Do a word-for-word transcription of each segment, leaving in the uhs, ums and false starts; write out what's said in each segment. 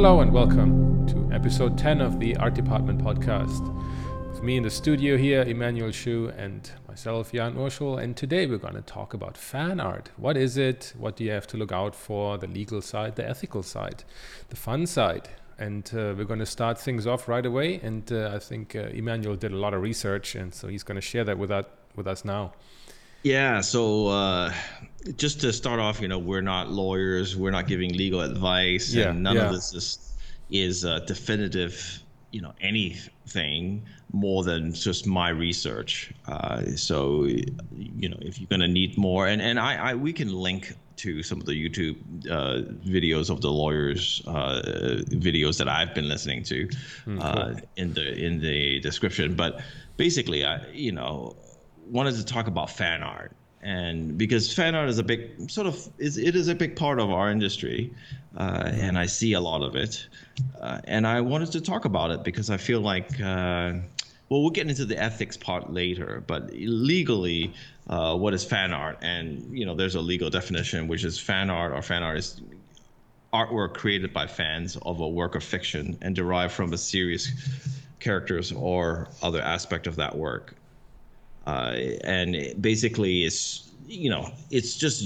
Hello and welcome to episode ten of the Art Department podcast. With me in the studio here, Emmanuel Schuh and myself, Jan Worshol, and today we're going to talk about fan art. What is it? What do you have to look out for? The legal side, the ethical side, the fun side. And uh, we're going to start things off right away. And uh, I think uh, Emmanuel did a lot of research, and so he's going to share that with us, with us now. Yeah. So uh, just to start off, you know, we're not lawyers. We're not giving legal advice. Yeah, and none yeah. of this is is uh, definitive, you know, anything more than just my research. Uh, so, you know, if you're going to need more, and, and I, I we can link to some of the YouTube uh, videos of the lawyers, uh, videos that I've been listening to mm-hmm. uh, in the in the description. But basically, I you know wanted to talk about fan art, and because fan art is a big sort of is it is a big part of our industry, uh, and I see a lot of it, uh, and I wanted to talk about it because I feel like. Uh, Well, we'll get into the ethics part later, but legally, uh, what is fan art? And, you know, there's a legal definition, which is fan art or fan art is artwork created by fans of a work of fiction and derived from a series, characters, or other aspect of that work. Uh, and it basically, it's, you know, it's just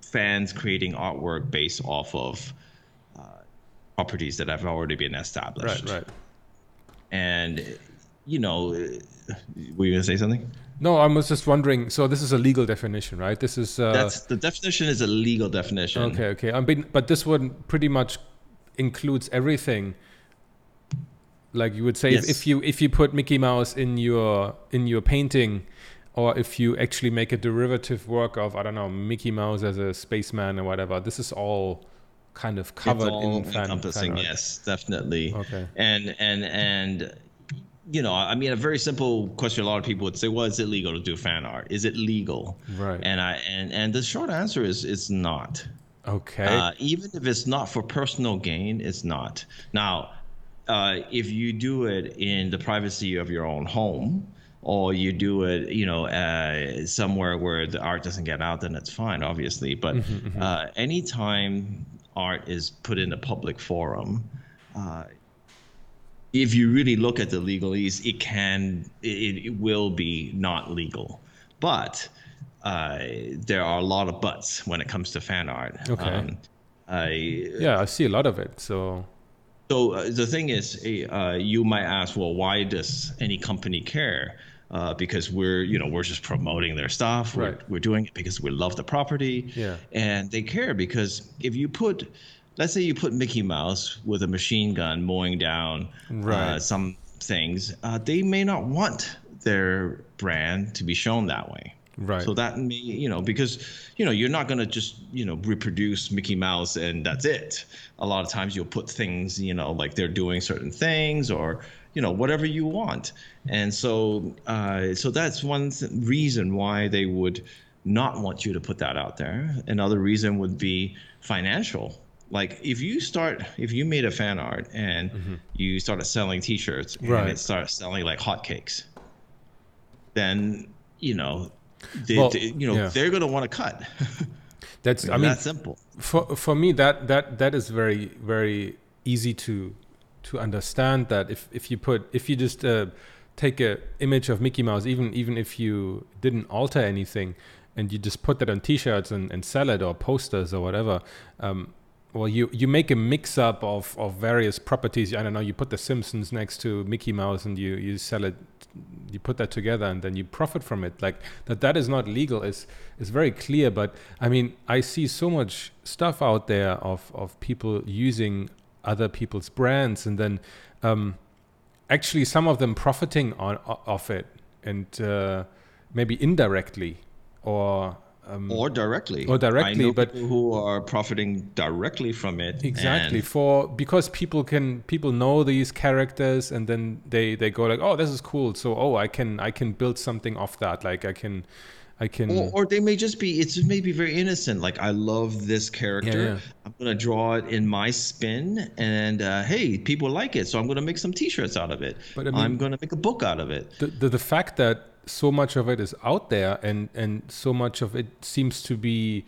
fans creating artwork based off of uh, properties that have already been established. Right, right. And... You know, were you going to say something? No, I was just wondering. So this is a legal definition, right? This is uh, that's the definition is a legal definition. Okay, okay. I mean, but this one pretty much includes everything. Like you would say, yes. if, if you if you put Mickey Mouse in your in your painting, or if you actually make a derivative work of I don't know Mickey Mouse as a spaceman or whatever, this is all kind of covered it's all in fan, encompassing. Fan art. Yes, definitely. Okay. And and and. You know, I mean, a very simple question. A lot of people would say, "Well, is it legal to do fan art? Is it legal?" Right. And I and, and the short answer is, it's not. Okay. Uh, even if it's not for personal gain, it's not. Now, uh, if you do it in the privacy of your own home, or you do it, you know, uh, somewhere where the art doesn't get out, then it's fine, obviously. But mm-hmm, mm-hmm. Uh, anytime art is put in a public forum. Uh, If you really look at the legalese, it can, it, it will be not legal. But uh, there are a lot of buts when it comes to fan art. Okay. Um, I, yeah, I see a lot of it. So, so uh, the thing is, uh, you might ask, well, why does any company care? Uh, because we're, you know, we're just promoting their stuff. Right. We're, we're doing it because we love the property. Yeah. And they care because if you put. Let's say you put Mickey Mouse with a machine gun mowing down right. uh, some things. Uh, they may not want their brand to be shown that way. Right. So that may, you know, because, you know, you're not going to just, you know, reproduce Mickey Mouse and that's it. A lot of times you'll put things, you know, like they're doing certain things or, you know, whatever you want. And so uh, so that's one th- reason why they would not want you to put that out there. Another reason would be financial. Like if you start, if you made a fan art and mm-hmm. you started selling T-shirts and right. it starts selling like hotcakes, then you know, they, well, they, you know yeah. they're gonna want to cut. That's I mean, that simple. For for me, that that that is very very easy to to understand. That if if you put if you just uh, take a image of Mickey Mouse, even even if you didn't alter anything, and you just put that on T-shirts and, and sell it or posters or whatever. Um, Well, you, you make a mix-up of, of various properties. I don't know, you put The Simpsons next to Mickey Mouse and you, you sell it, you put that together and then you profit from it. Like, that that is not legal is is very clear. But, I mean, I see so much stuff out there of, of people using other people's brands and then um, actually some of them profiting on off it and uh, maybe indirectly or... Um, or directly, or directly, I know but people who are profiting directly from it. Exactly, for because people can people know these characters, and then they, they go like, oh, this is cool. So oh, I can I can build something off that. Like I can, I can. Or, or they may just be it's maybe very innocent. Like I love this character. Yeah, yeah. I'm gonna draw it in my spin, and uh, hey, people like it, so I'm gonna make some T-shirts out of it. But I mean, I'm gonna make a book out of it. The the, the fact that. So much of it is out there and, and so much of it seems to be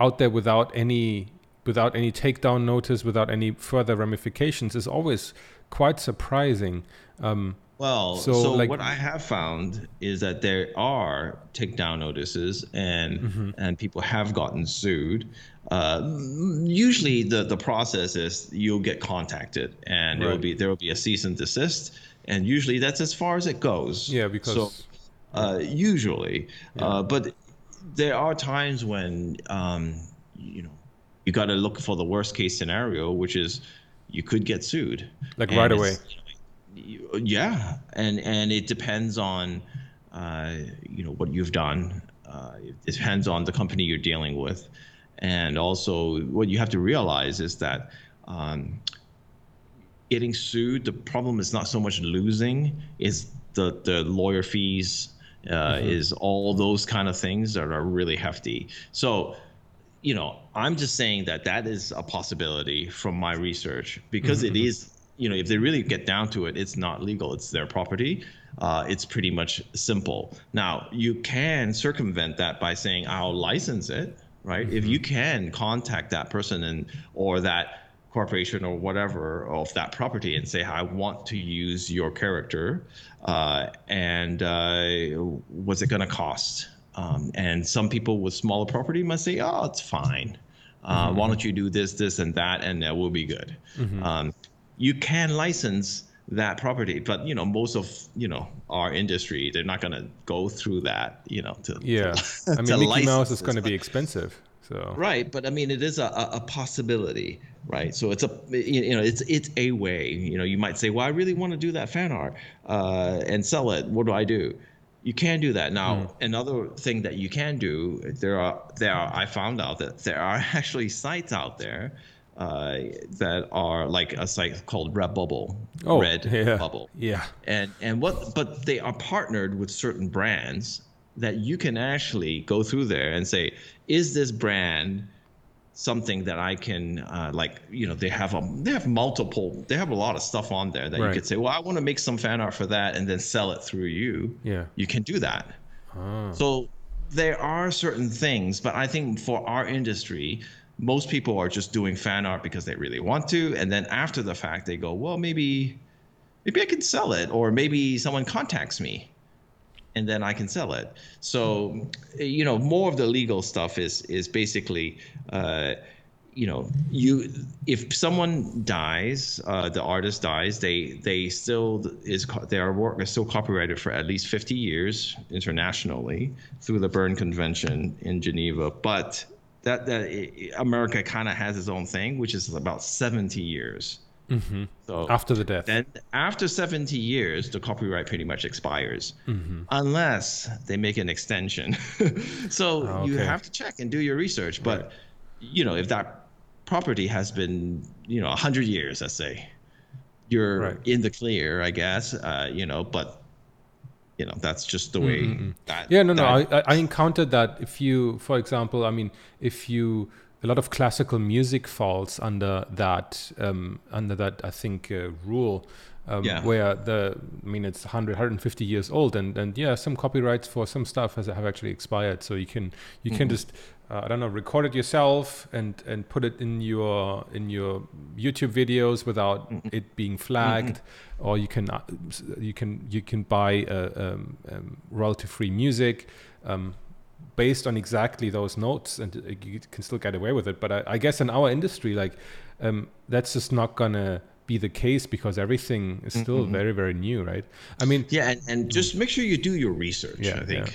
out there without any without any takedown notice, without any further ramifications, is always quite surprising. Um, well, so, so like, what I have found is that there are takedown notices, and mm-hmm. and people have gotten sued. Uh, usually, the, the process is you'll get contacted, and right. it will be there will be a cease and desist, and usually that's as far as it goes. Yeah, because so, uh, usually, yeah. Uh, but there are times when um, you know. You got to look for the worst case scenario, which is you could get sued. Like and right away. You know, yeah. And and it depends on, uh, you know, what you've done. Uh, it depends on the company you're dealing with. And also what you have to realize is that um, getting sued, the problem is not so much losing. It's the, the lawyer fees, uh, mm-hmm. is all those kind of things that are really hefty. So, you know, I'm just saying that that is a possibility from my research, because mm-hmm. it is, you know, if they really get down to it, it's not legal. It's their property. Uh, it's pretty much simple. Now, you can circumvent that by saying, I'll license it, right? Mm-hmm. If you can contact that person and or that corporation or whatever of that property and say, I want to use your character, uh, and uh, what's it going to cost? Um, and some people with smaller property might say, oh, it's fine. Uh, mm-hmm. Why don't you do this, this, and that, and that will be good. Mm-hmm. Um, you can license that property, but, you know, most of, you know, our industry, they're not going to go through that, you know. To, yeah. To, I mean, to Mickey Mouse is going to be expensive. So. Right. But I mean, it is a, a possibility, right? So it's a, you know, it's, it's a way, you know, you might say, well, I really want to do that fan art uh, and sell it. What do I do? You can do that. Now, mm. another thing that you can do, there are, there are, I found out that there are actually sites out there uh, that are like a site called Red Bubble. Oh, Red yeah. Bubble. Yeah. And and what, but they are partnered with certain brands that you can actually go through there and say, is this brand something that I can uh, like, you know, they have a, they have multiple, they have a lot of stuff on there that right. you could say, well, I want to make some fan art for that and then sell it through you. Yeah. You can do that. Oh. So there are certain things, but I think for our industry, most people are just doing fan art because they really want to. And then after the fact, they go, well, maybe, maybe I can sell it, or maybe someone contacts me and then I can sell it. So, you know, more of the legal stuff is is basically, uh, you know, you if someone dies, uh, the artist dies, they they still is their work is still copyrighted for at least fifty years internationally through the Berne Convention in Geneva. But that that it, America kind of has its own thing, which is about seventy years. Mm-hmm. So after the death, then after seventy years, the copyright pretty much expires, mm-hmm. unless they make an extension. So oh, okay. you have to check and do your research. But right. you know, if that property has been, you know, one hundred years, let's say, you're right. in the clear, I guess. Uh, you know, but you know, that's just the way. Mm-hmm. That, yeah, no, that no, I, I encountered that. If you, for example, I mean, if you. A lot of classical music falls under that, um, under that I think uh, rule, um, yeah. where the I mean it's one hundred, one hundred fifty years old, and and yeah, some copyrights for some stuff has have actually expired. So you can you mm-hmm. can just uh, I don't know record it yourself and and put it in your in your YouTube videos without mm-hmm. it being flagged, mm-hmm. or you can uh, you can you can buy uh, um, um, royalty-free music. Um, based on exactly those notes, and you can still get away with it. But I, I guess in our industry, like um, that's just not gonna be the case because everything is still mm-hmm. very, very new, right? I mean, yeah, and, and just make sure you do your research. Yeah, I think, yeah.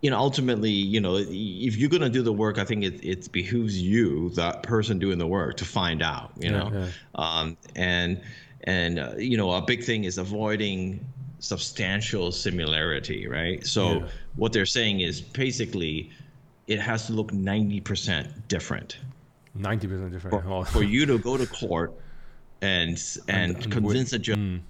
you know, ultimately, you know, if you're gonna do the work, I think it, it behooves you, that person doing the work, to find out, you yeah, know, yeah. Um, and and uh, you know, a big thing is avoiding substantial similarity, right? So yeah. what they're saying is basically it has to look ninety percent different. ninety percent different. For, for you to go to court and and, and convince with, a judge mm.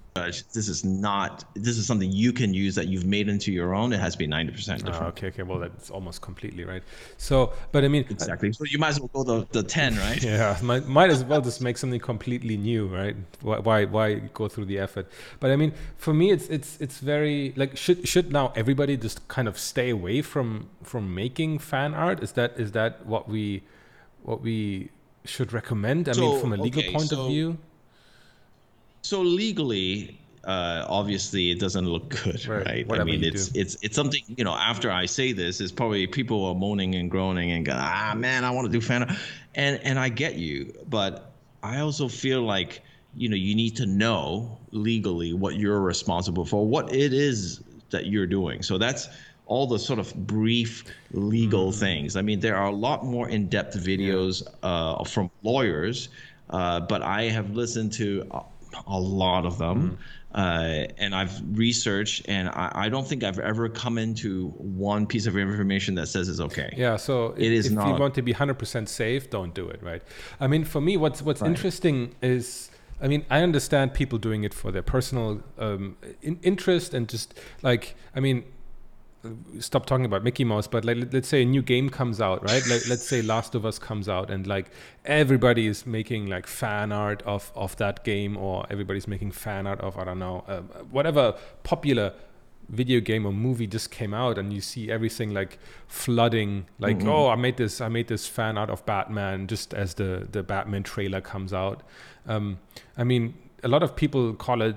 this is not this is something you can use that you've made into your own. It has to be ninety percent different. Oh, okay, okay. Well, that's almost completely right. So, but I mean exactly. So you might as well go the, the ten, right? Yeah, might, might as well just make something completely new, right? Why, why why go through the effort? But I mean, for me, it's it's it's very like should should now everybody just kind of stay away from from making fan art? Is that is that what we what we should recommend? I so, mean, from a legal okay, point so, of view? So legally, uh, obviously, it doesn't look good, right? right? Whatever I mean, it's do. it's it's something, you know, after I say this, it's probably people are moaning and groaning and going, ah, man, I want to do fan art. And, and I get you, but I also feel like, you know, you need to know legally what you're responsible for, what it is that you're doing. So that's all the sort of brief legal mm-hmm. things. I mean, there are a lot more in-depth videos yeah. uh, from lawyers, uh, but I have listened to a, a lot of them, mm-hmm. uh, and I've researched, and I, I don't think I've ever come into one piece of information that says it's okay. Yeah, so it if, is if not. If you want to be one hundred percent safe, don't do it, right? I mean, for me, what's what's right. interesting is, I mean, I understand people doing it for their personal um, in- interest and just like, I mean, stop talking about Mickey Mouse, but like, let's say a new game comes out, right? Like, let's say Last of Us comes out and like everybody is making like fan art of, of that game, or everybody's making fan art of, I don't know, uh, whatever popular video game or movie just came out, and you see everything like flooding, like, mm-hmm. oh, I made this, I made this fan art of Batman just as the, the Batman trailer comes out. Um, I mean, a lot of people call it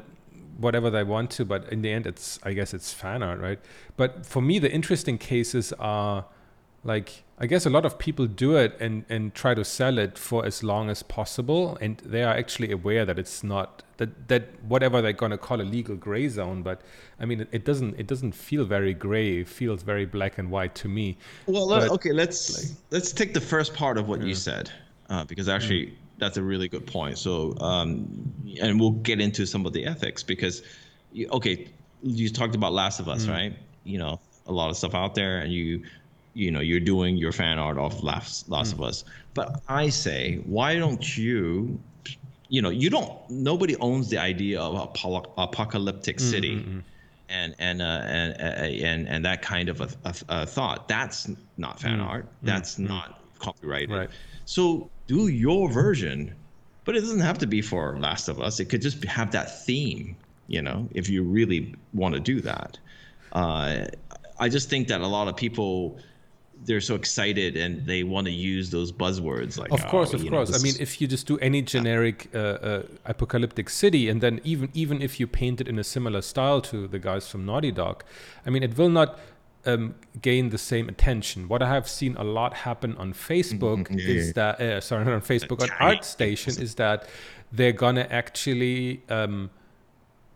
whatever they want to, but in the end, it's I guess it's fan art, right? But for me, the interesting cases are like, I guess a lot of people do it and, and try to sell it for as long as possible, and they are actually aware that it's not that that whatever they're gonna call a legal gray zone. But I mean, it, it doesn't it doesn't feel very gray. It feels very black and white to me. Well, but, okay, let's like, let's take the first part of what yeah. you said uh, because actually. Yeah. That's a really good point. So, um, and we'll get into some of the ethics because, you, okay, you talked about Last of Us, mm-hmm. right? You know, a lot of stuff out there, and you, you know, you're doing your fan art of Last, Last mm-hmm. of Us. But I say, why don't you, you know, you don't. Nobody owns the idea of a apocalyptic city, mm-hmm. and and, uh, and and and and kind of a, a, a thought. That's not fan mm-hmm. art. That's mm-hmm. not copyrighted. Right. So. Do your version, but it doesn't have to be for Last of Us. It could just have that theme, you know, if you really want to do that. Uh, I just think that a lot of people, they're so excited and they want to use those buzzwords. Like, of course, oh, of course. Know, I mean, if you just do any generic uh, uh, apocalyptic city, and then even, even if you paint it in a similar style to the guys from Naughty Dog, I mean, it will not... Um, gain the same attention. What I have seen a lot happen on Facebook yeah, is yeah. that uh, sorry not on Facebook on ArtStation is that they're gonna actually um,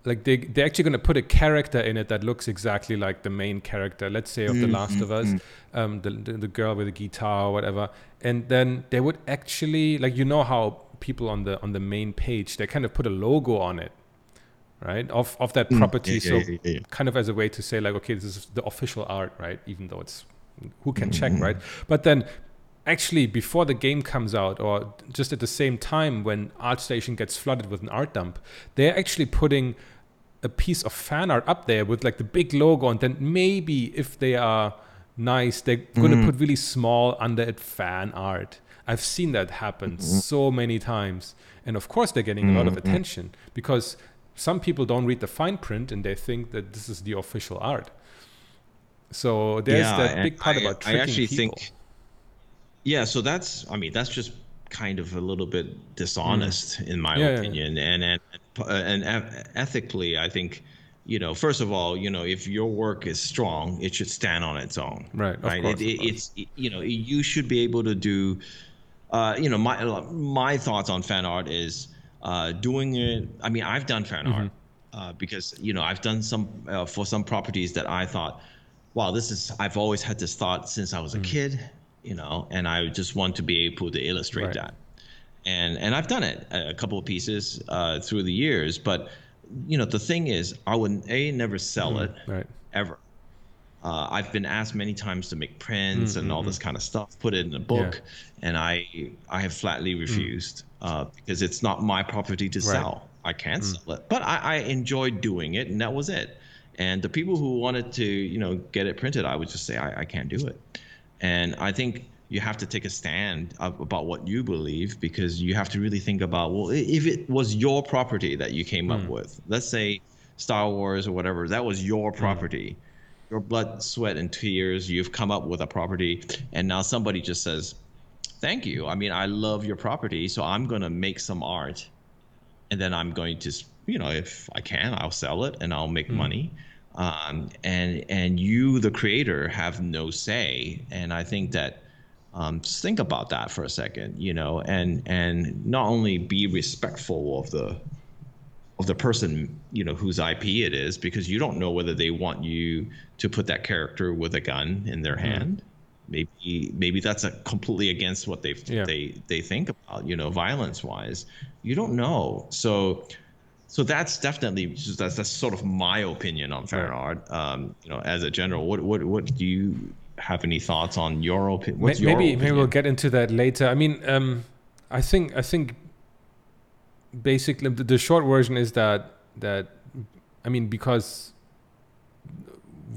like they, they're actually gonna put a character in it that looks exactly like the main character, let's say of mm-hmm. The Last of Us, mm-hmm. um, the, the, the girl with the guitar or whatever, and then they would actually, like, you know how people on the on the main page, they kind of put a logo on it, right, of of that property, mm, yeah, so yeah, yeah, yeah. kind of as a way to say like, okay, this is the official art, right? Even though it's who can mm-hmm. check, right? But then actually before the game comes out, or just at the same time when ArtStation gets flooded with an art dump, they're actually putting a piece of fan art up there with like the big logo, and then maybe if they are nice, they're mm-hmm. going to put really small under it fan art. I've seen that happen mm-hmm. so many times, and of course they're getting mm-hmm. a lot of attention because some people don't read the fine print and they think that this is the official art. So there's yeah, that big part I, about tricking I actually people. Think, yeah, so that's, I mean, that's just kind of a little bit dishonest mm. in my yeah, opinion. Yeah, yeah. And, and and and ethically, I think, you know, first of all, you know, if your work is strong, it should stand on its own. Right, right? Of course, it, of course. It's, it, you know, you should be able to do, uh, you know, my my thoughts on fan art is, Uh, doing it, I mean, I've done fan mm-hmm. art uh, because, you know, I've done some uh, for some properties that I thought, wow, this is, I've always had this thought since I was mm-hmm. a kid, you know, and I just want to be able to illustrate right. that. And and I've done it a couple of pieces uh, through the years, but, you know, the thing is, I would A, never sell mm-hmm. it right. ever. Uh, I've been asked many times to make prints mm-hmm. and all this kind of stuff, put it in a book, yeah. and I I have flatly refused mm. uh, because it's not my property to right. sell. I can't mm. sell it, but I, I enjoyed doing it, and that was it. And the people who wanted to, you know, get it printed, I would just say I, I can't do it. And I think you have to take a stand about what you believe, because you have to really think about, well, if it was your property that you came mm. up with, let's say Star Wars or whatever, that was your property. Mm. Your blood, sweat, and tears, you've come up with a property, and now somebody just says, thank you. I mean, I love your property, so I'm going to make some art. And then I'm going to, you know, if I can, I'll sell it and I'll make mm. money. Um, and and you, the creator, have no say. And I think that, um, just think about that for a second, you know, and and not only be respectful of the of the person, you know, whose I P it is, because you don't know whether they want you to put that character with a gun in their hand. Mm. Maybe maybe that's a completely against what they yeah. they they think about, you know, violence wise. You don't know. So. So that's definitely that's that's sort of my opinion on fan art. Um, you know, as a general, what what what do you have any thoughts on your, opi- what's maybe, your opinion? Maybe maybe we'll get into that later. I mean, um, I think I think basically the, the short version is that that I mean because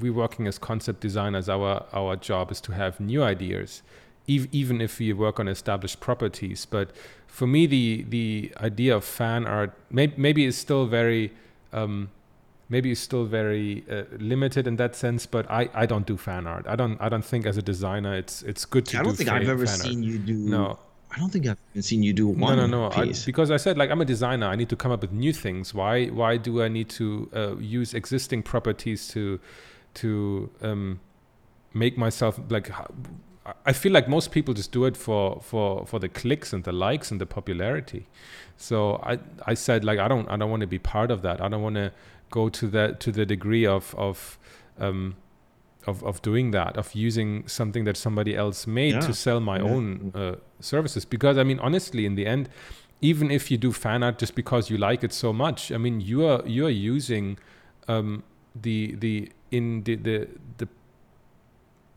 we're working as concept designers, our our job is to have new ideas, ev- even if we work on established properties, but. For me, the the idea of fan art maybe maybe is still very um, maybe is still very uh, limited in that sense. But I, I don't do fan art. I don't I don't think as a designer it's it's good to. I don't do think fan, I've ever seen art. you do. No, I don't think I've seen you do one. No, no, no. I, because I said like I'm a designer. I need to come up with new things. Why why do I need to uh, use existing properties to to um, make myself like. I feel like most people just do it for, for, for the clicks and the likes and the popularity. So I I said like I don't I don't want to be part of that. I don't want to go to that to the degree of of um of, of doing that, of using something that somebody else made yeah. to sell my yeah. own uh, services. Because I mean honestly, in the end, even if you do fan art just because you like it so much, I mean you are you are using um the the in the the, the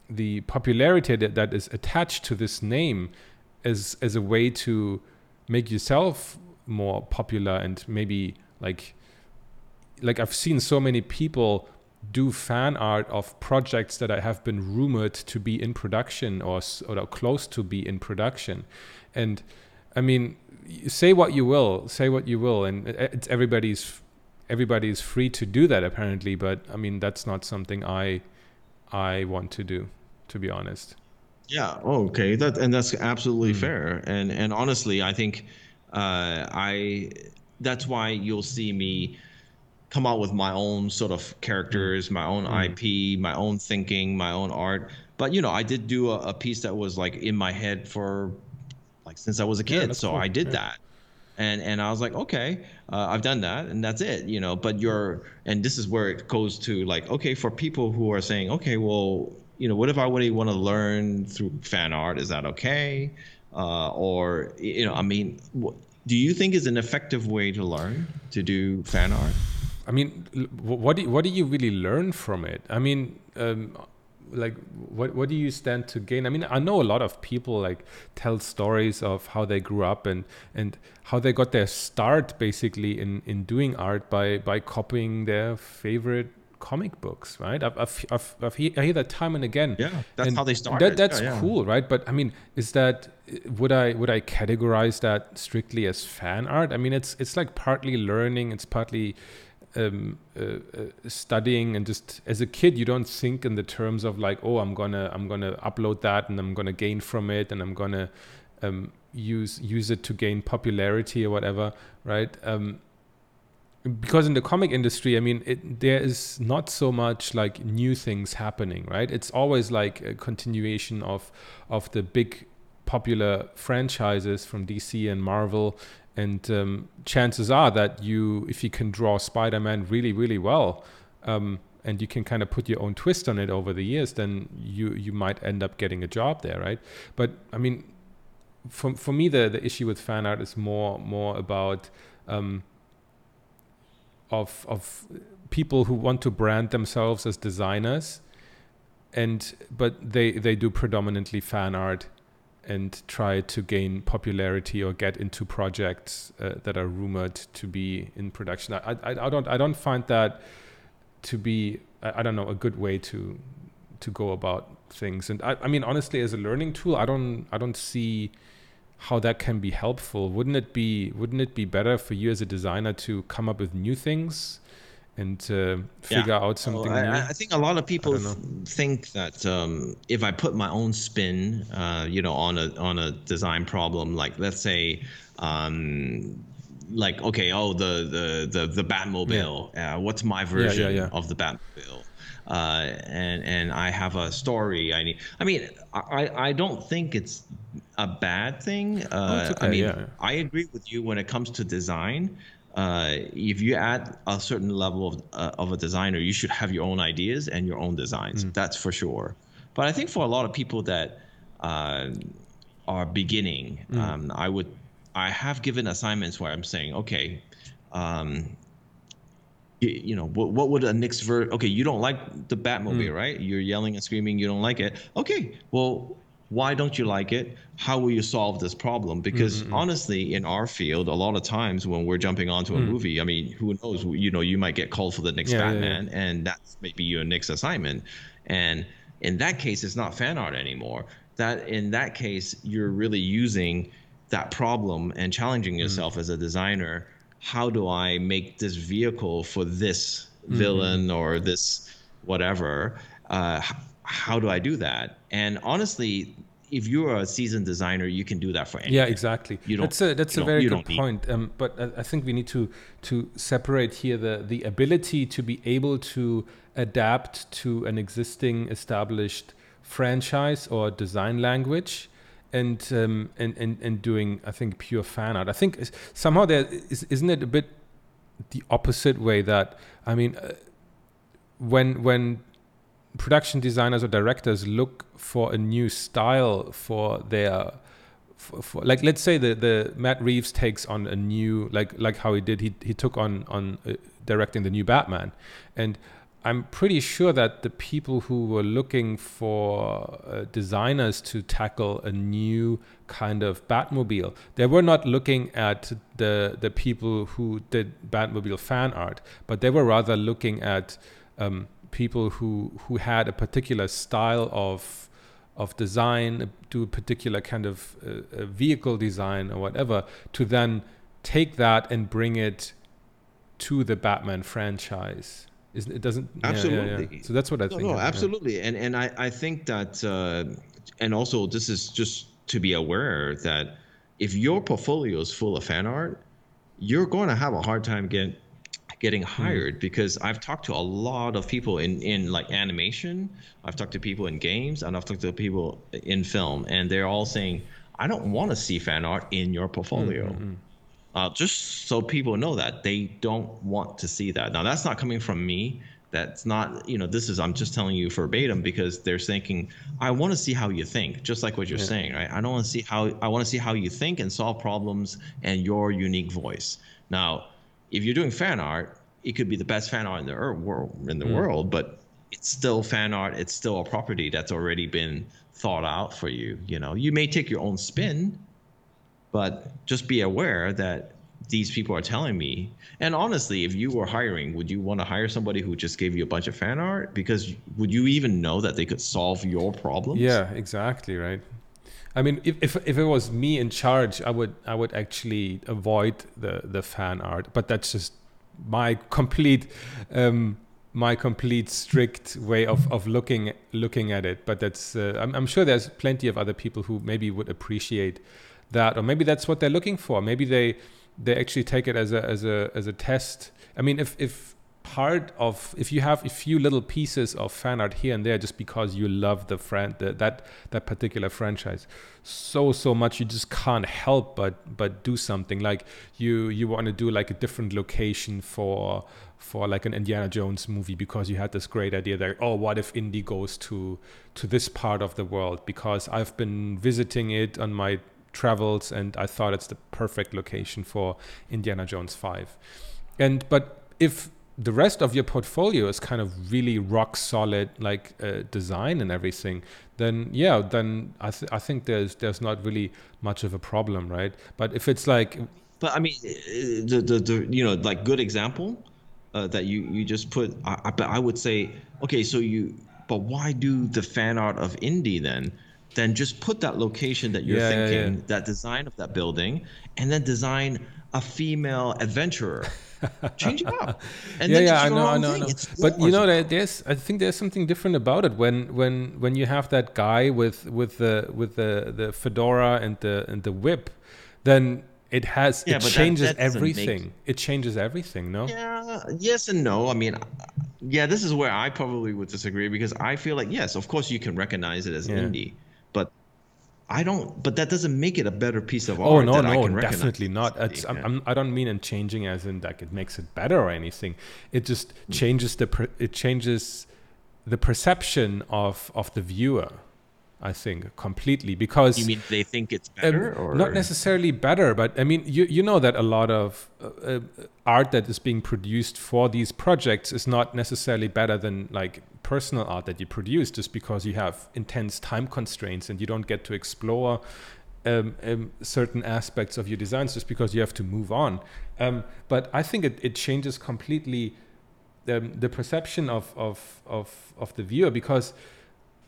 the popularity that, that is attached to this name as as a way to make yourself more popular and maybe like like I've seen so many people do fan art of projects that I have been rumored to be in production or, or close to be in production. And I mean, say what you will, say what you will, and it's everybody's everybody's free to do that apparently, but I mean that's not something I I want to do, to be honest. Yeah. Oh, okay. That and that's absolutely mm. fair. And and honestly, I think uh, I that's why you'll see me come out with my own sort of characters, my own mm. I P, my own thinking, my own art. But you know, I did do a, a piece that was like in my head for like since I was a kid. Yeah, so cool. I did yeah. that. And and I was like, okay, uh, I've done that, and that's it, you know. But you're, and this is where it goes to like, okay, for people who are saying, okay, well, you know, what if I really want to learn through fan art? Is that okay? Uh, or you know, I mean, what, do you think is an effective way to learn to do fan art? I mean, what do you, what do you really learn from it? I mean. Um, like what what do you stand to gain? I mean, I know a lot of people like tell stories of how they grew up and and how they got their start basically in in doing art by by copying their favorite comic books, right? I've, I've, I've, I've he- I hear that time and again. Yeah, that's and how they started. That, that's yeah, yeah. cool, right? But I mean, is that would I would I categorize that strictly as fan art? I mean, it's it's like partly learning, it's partly Um, uh, uh, studying, and just as a kid you don't think in the terms of like, oh, I'm gonna I'm gonna upload that and I'm gonna gain from it and I'm gonna um, use use it to gain popularity or whatever, right? Um, because in the comic industry, I mean, it, there is not so much like new things happening, right? It's always like a continuation of of the big popular franchises from D C and Marvel. And um, chances are that you, if you can draw Spider-Man really, really well, um, and you can kind of put your own twist on it over the years, then you you might end up getting a job there, right? But I mean, for for me, the, the issue with fan art is more more about um, of of people who want to brand themselves as designers, and but they they do predominantly fan art. And try to gain popularity or get into projects uh, that are rumored to be in production. I, I I don't I don't find that to be I, I don't know a good way to to go about things. And I, I mean honestly, as a learning tool, I don't I don't see how that can be helpful. Wouldn't it be Wouldn't it be better for you as a designer to come up with new things and uh, figure yeah. out something well, I, new. I think a lot of people think that um, if I put my own spin, uh, you know, on a on a design problem, like let's say, um, like okay, oh the the the, the Batmobile, yeah. uh, what's my version yeah, yeah, yeah. of the Batmobile? Uh, and and I have a story. I need. I mean, I, I don't think it's a bad thing. Uh, oh, okay, I mean, yeah. I agree with you when it comes to design. Uh, if you add a certain level of uh, of a designer, you should have your own ideas and your own designs. Mm. That's for sure. But I think for a lot of people that uh, are beginning, mm. um, I would I have given assignments where I'm saying, okay. Um, You know, what, what would a next version... Okay, you don't like the Batmobile, mm. right? You're yelling and screaming, you don't like it. Okay, well, why don't you like it? How will you solve this problem? Because mm-hmm. honestly, in our field, a lot of times when we're jumping onto a mm. movie, I mean, who knows? You know, you might get called for the next yeah, Batman, yeah, yeah. and that's maybe your next assignment. And in that case, it's not fan art anymore. That in that case, you're really using that problem and challenging yourself mm. as a designer. How do I make this vehicle for this villain mm. or this whatever? Uh, how do I do that? And honestly, if you're a seasoned designer, you can do that for anything. Yeah, exactly. You don't, that's a, that's you a very good point. Um, but I, I think we need to to separate here the, the ability to be able to adapt to an existing established franchise or design language. And, um, and and and doing, I think, pure fan art. I think somehow there is, isn't it a bit the opposite way that I mean, uh, when when production designers or directors look for a new style for their, for, for, like let's say the the Matt Reeves takes on a new like like how he did he he took on on uh, directing the new Batman, and I'm pretty sure that the people who were looking for uh, designers to tackle a new kind of Batmobile, they were not looking at the the people who did Batmobile fan art, but they were rather looking at um, people who who had a particular style of of design, do a particular kind of uh, vehicle design or whatever, to then take that and bring it to the Batman franchise. It doesn't absolutely yeah, yeah, yeah. So that's what I no, think no about, absolutely yeah. and and I, I think that uh, and also this is just to be aware that if your portfolio is full of fan art, you're going to have a hard time getting getting hired mm. because I've talked to a lot of people in in like animation, I've talked to people in games, and I've talked to people in film, and they're all saying I don't want to see fan art in your portfolio. Mm-hmm. Uh, just so people know that they don't want to see that. Now, that's not coming from me. That's not, you know, this is, I'm just telling you verbatim because they're thinking, I want to see how you think, just like what you're yeah. saying, right? I don't want to see how, I want to see how you think and solve problems and your unique voice. Now, if you're doing fan art, it could be the best fan art in the er- world, in the mm. world, but it's still fan art. It's still a property that's already been thought out for you. You know, you may take your own spin, but just be aware that these people are telling me. And honestly, if you were hiring, would you want to hire somebody who just gave you a bunch of fan art? Because would you even know that they could solve your problems? Yeah, exactly, right. I mean, if if, if it was me in charge, I would I would actually avoid the, the fan art. But that's just my complete um, my complete strict way of, of looking looking at it. But that's uh, I'm I'm sure there's plenty of other people who maybe would appreciate that, or maybe that's what they're looking for. Maybe they they actually take it as a as a as a test. I mean, if if part of if you have a few little pieces of fan art here and there just because you love the friend that that particular franchise so so much, you just can't help but but do something. Like you you want to do like a different location for for like an Indiana Jones movie because you had this great idea that, oh, what if Indy goes to to this part of the world because I've been visiting it on my travels and I thought it's the perfect location for Indiana Jones five. And but if the rest of your portfolio is kind of really rock solid, like uh, design and everything, then yeah, then I th- I think there's there's not really much of a problem, right? But if it's like, but I mean, the the, the you know, like good example uh, that you you just put, I, I I would say, okay, so you, but why do the fan art of indie then? then just put that location that you're yeah, thinking, yeah, yeah. that design of that building, and then design a female adventurer. Change it up. And yeah, then yeah, I know, I know, I know. But you know, there's, I think there's something different about it when, when, when you have that guy with with the with the, the fedora and the and the whip, then it has yeah, it changes that, that everything. Make... It changes everything, no? Yeah. Yes and no. I mean, yeah, this is where I probably would disagree, because I feel like yes, of course you can recognize it as yeah. indie, but I don't, but that doesn't make it a better piece of art. Oh no, that no, I can definitely not. It's, yeah. I'm, I'm, I don't mean in changing as in like it makes it better or anything. It just mm. changes the per, it changes the perception of of the viewer, I think, completely. Because you mean they think it's better, um, or not necessarily better, but I mean you you know that a lot of uh, uh, art that is being produced for these projects is not necessarily better than like personal art that you produce, just because you have intense time constraints and you don't get to explore um, um, certain aspects of your designs just because you have to move on. Um, but I think it, it changes completely um, the perception of, of of of the viewer, because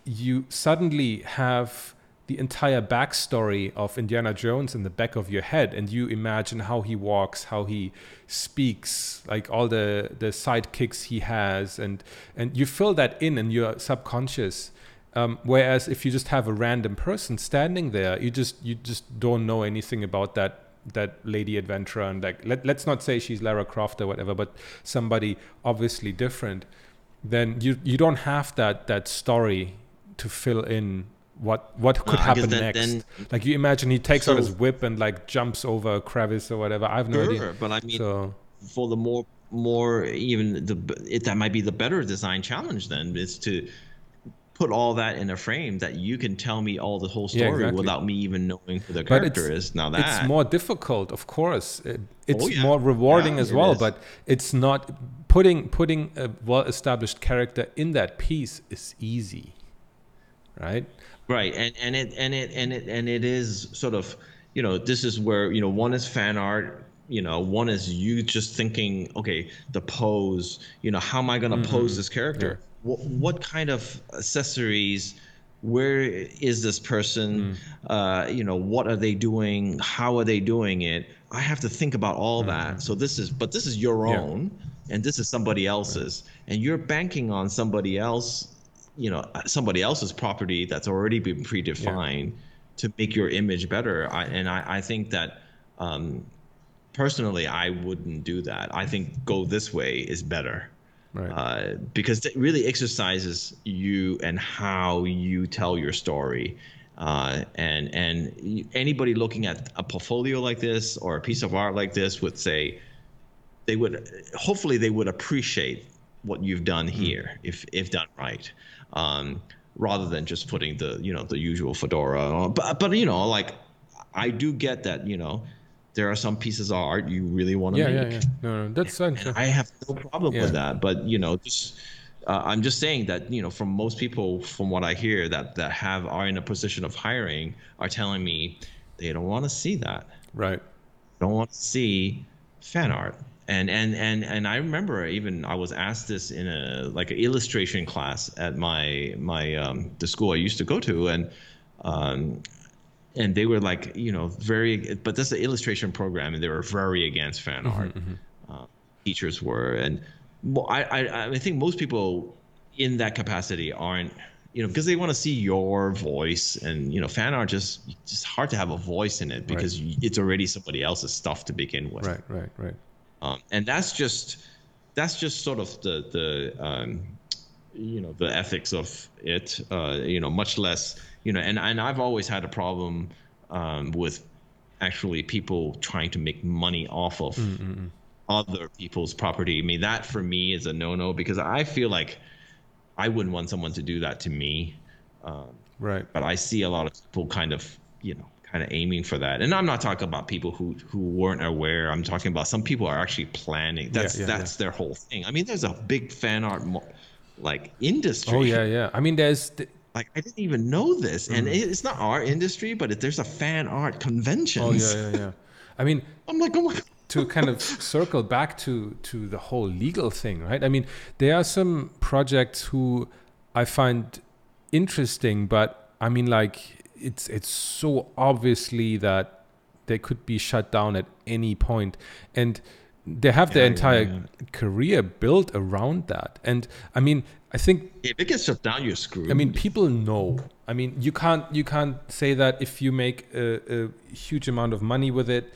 you suddenly have the entire backstory of Indiana Jones in the back of your head, and you imagine how he walks, how he speaks, like all the, the sidekicks he has, and, and you fill that in in your subconscious. Um, whereas if you just have a random person standing there, you just you just don't know anything about that that lady adventurer, and like let, let's not say she's Lara Croft or whatever, but somebody obviously different. Then you you don't have that that story to fill in. What what could no, happen then, next? Then, like you imagine he takes so, out his whip and like jumps over a crevice or whatever. I have no sure, idea. But I mean, so. for the more more even the it, that might be the better design challenge. Then is to put all that in a frame that you can tell me all the whole story yeah, exactly. without me even knowing who the character is. Now that it's more difficult, of course, it, it's oh, yeah. more rewarding yeah, as well. Is. But it's not putting putting a well-established character in that piece is easy, right? Right, and and it and it and it and it is sort of, you know, this is where, you know, one is fan art, you know, one is you just thinking, okay, the pose, you know, how am I going to mm-hmm. pose this character? Yeah. What, what kind of accessories? Where is this person? Mm. Uh, you know, what are they doing? How are they doing it? I have to think about all mm-hmm. that. So this is, but this is your own, yeah. and this is somebody else's, right. and you're banking on somebody else. You know, somebody else's property that's already been predefined yeah. to make your image better. I, and I, I think that um, personally, I wouldn't do that. I think go this way is better, right. uh, because it really exercises you and how you tell your story. Uh, and and anybody looking at a portfolio like this or a piece of art like this would say they would hopefully they would appreciate what you've done here, if if done right, um, rather than just putting the you know the usual fedora. But but you know like I do get that you know there are some pieces of art you really want to yeah, make. Yeah, yeah. No, no, that's and, and I have no problem yeah. with that. But you know, just uh, I'm just saying that you know from most people, from what I hear, that that have are in a position of hiring are telling me they don't want to see that. Right. Don't want to see fan art. And and and and I remember even I was asked this in a like an illustration class at my my um, the school I used to go to, and um, and they were like you know very but that's the illustration program, and they were very against fan mm-hmm, art. Mm-hmm. Uh, teachers were, and well, I, I I think most people in that capacity aren't you know because they want to see your voice, and you know fan art just just hard to have a voice in it because right. it's already somebody else's stuff to begin with. Right, right, right. Um, and that's just that's just sort of the the um, you know the ethics of it. Uh, you know, much less you know. And, and I've always had a problem um, with actually people trying to make money off of mm-hmm. other people's property. I mean, that for me is a no-no because I feel like I wouldn't want someone to do that to me. Um, right. But I see a lot of people kind of you know. kind of aiming for that, and I'm not talking about people who who weren't aware. I'm talking about some people are actually planning. That's yeah, yeah, that's yeah. their whole thing. I mean, there's a big fan art mo- like industry. Oh yeah, yeah. I mean, there's th- like I didn't even know this, mm-hmm. and it's not our industry, but it, there's a fan art convention. Oh yeah, yeah, yeah. I mean, I'm like, oh my God. To kind of circle back to to the whole legal thing, right? I mean, there are some projects who I find interesting, but I mean, like. it's it's so obviously that they could be shut down at any point, and they have yeah, their entire yeah, yeah. career built around that. And I mean, I think if it gets shut down, you're screwed. I mean, people know. I mean, you can't you can't say that if you make a, a huge amount of money with it,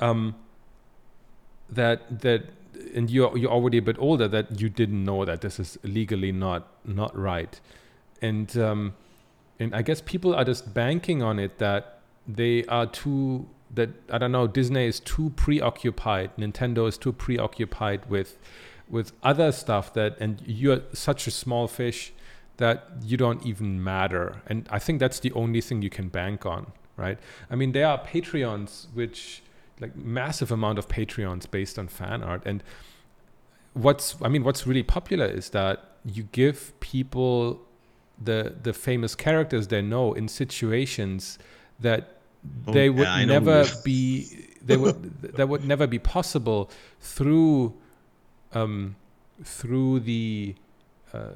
um, that that and you're you're already a bit older, that you didn't know that this is legally not not right. And um, and I guess people are just banking on it, that they are too. That, I don't know, Disney is too preoccupied, Nintendo is too preoccupied with with other stuff, that, and you're such a small fish that you don't even matter. And I think that's the only thing you can bank on, right? I mean, there are Patreons, which, like, massive amount of Patreons based on fan art. And what's, I mean, what's really popular is that you give people the the famous characters they know in situations that they would yeah, never be they would that would never be possible through um through the uh, uh,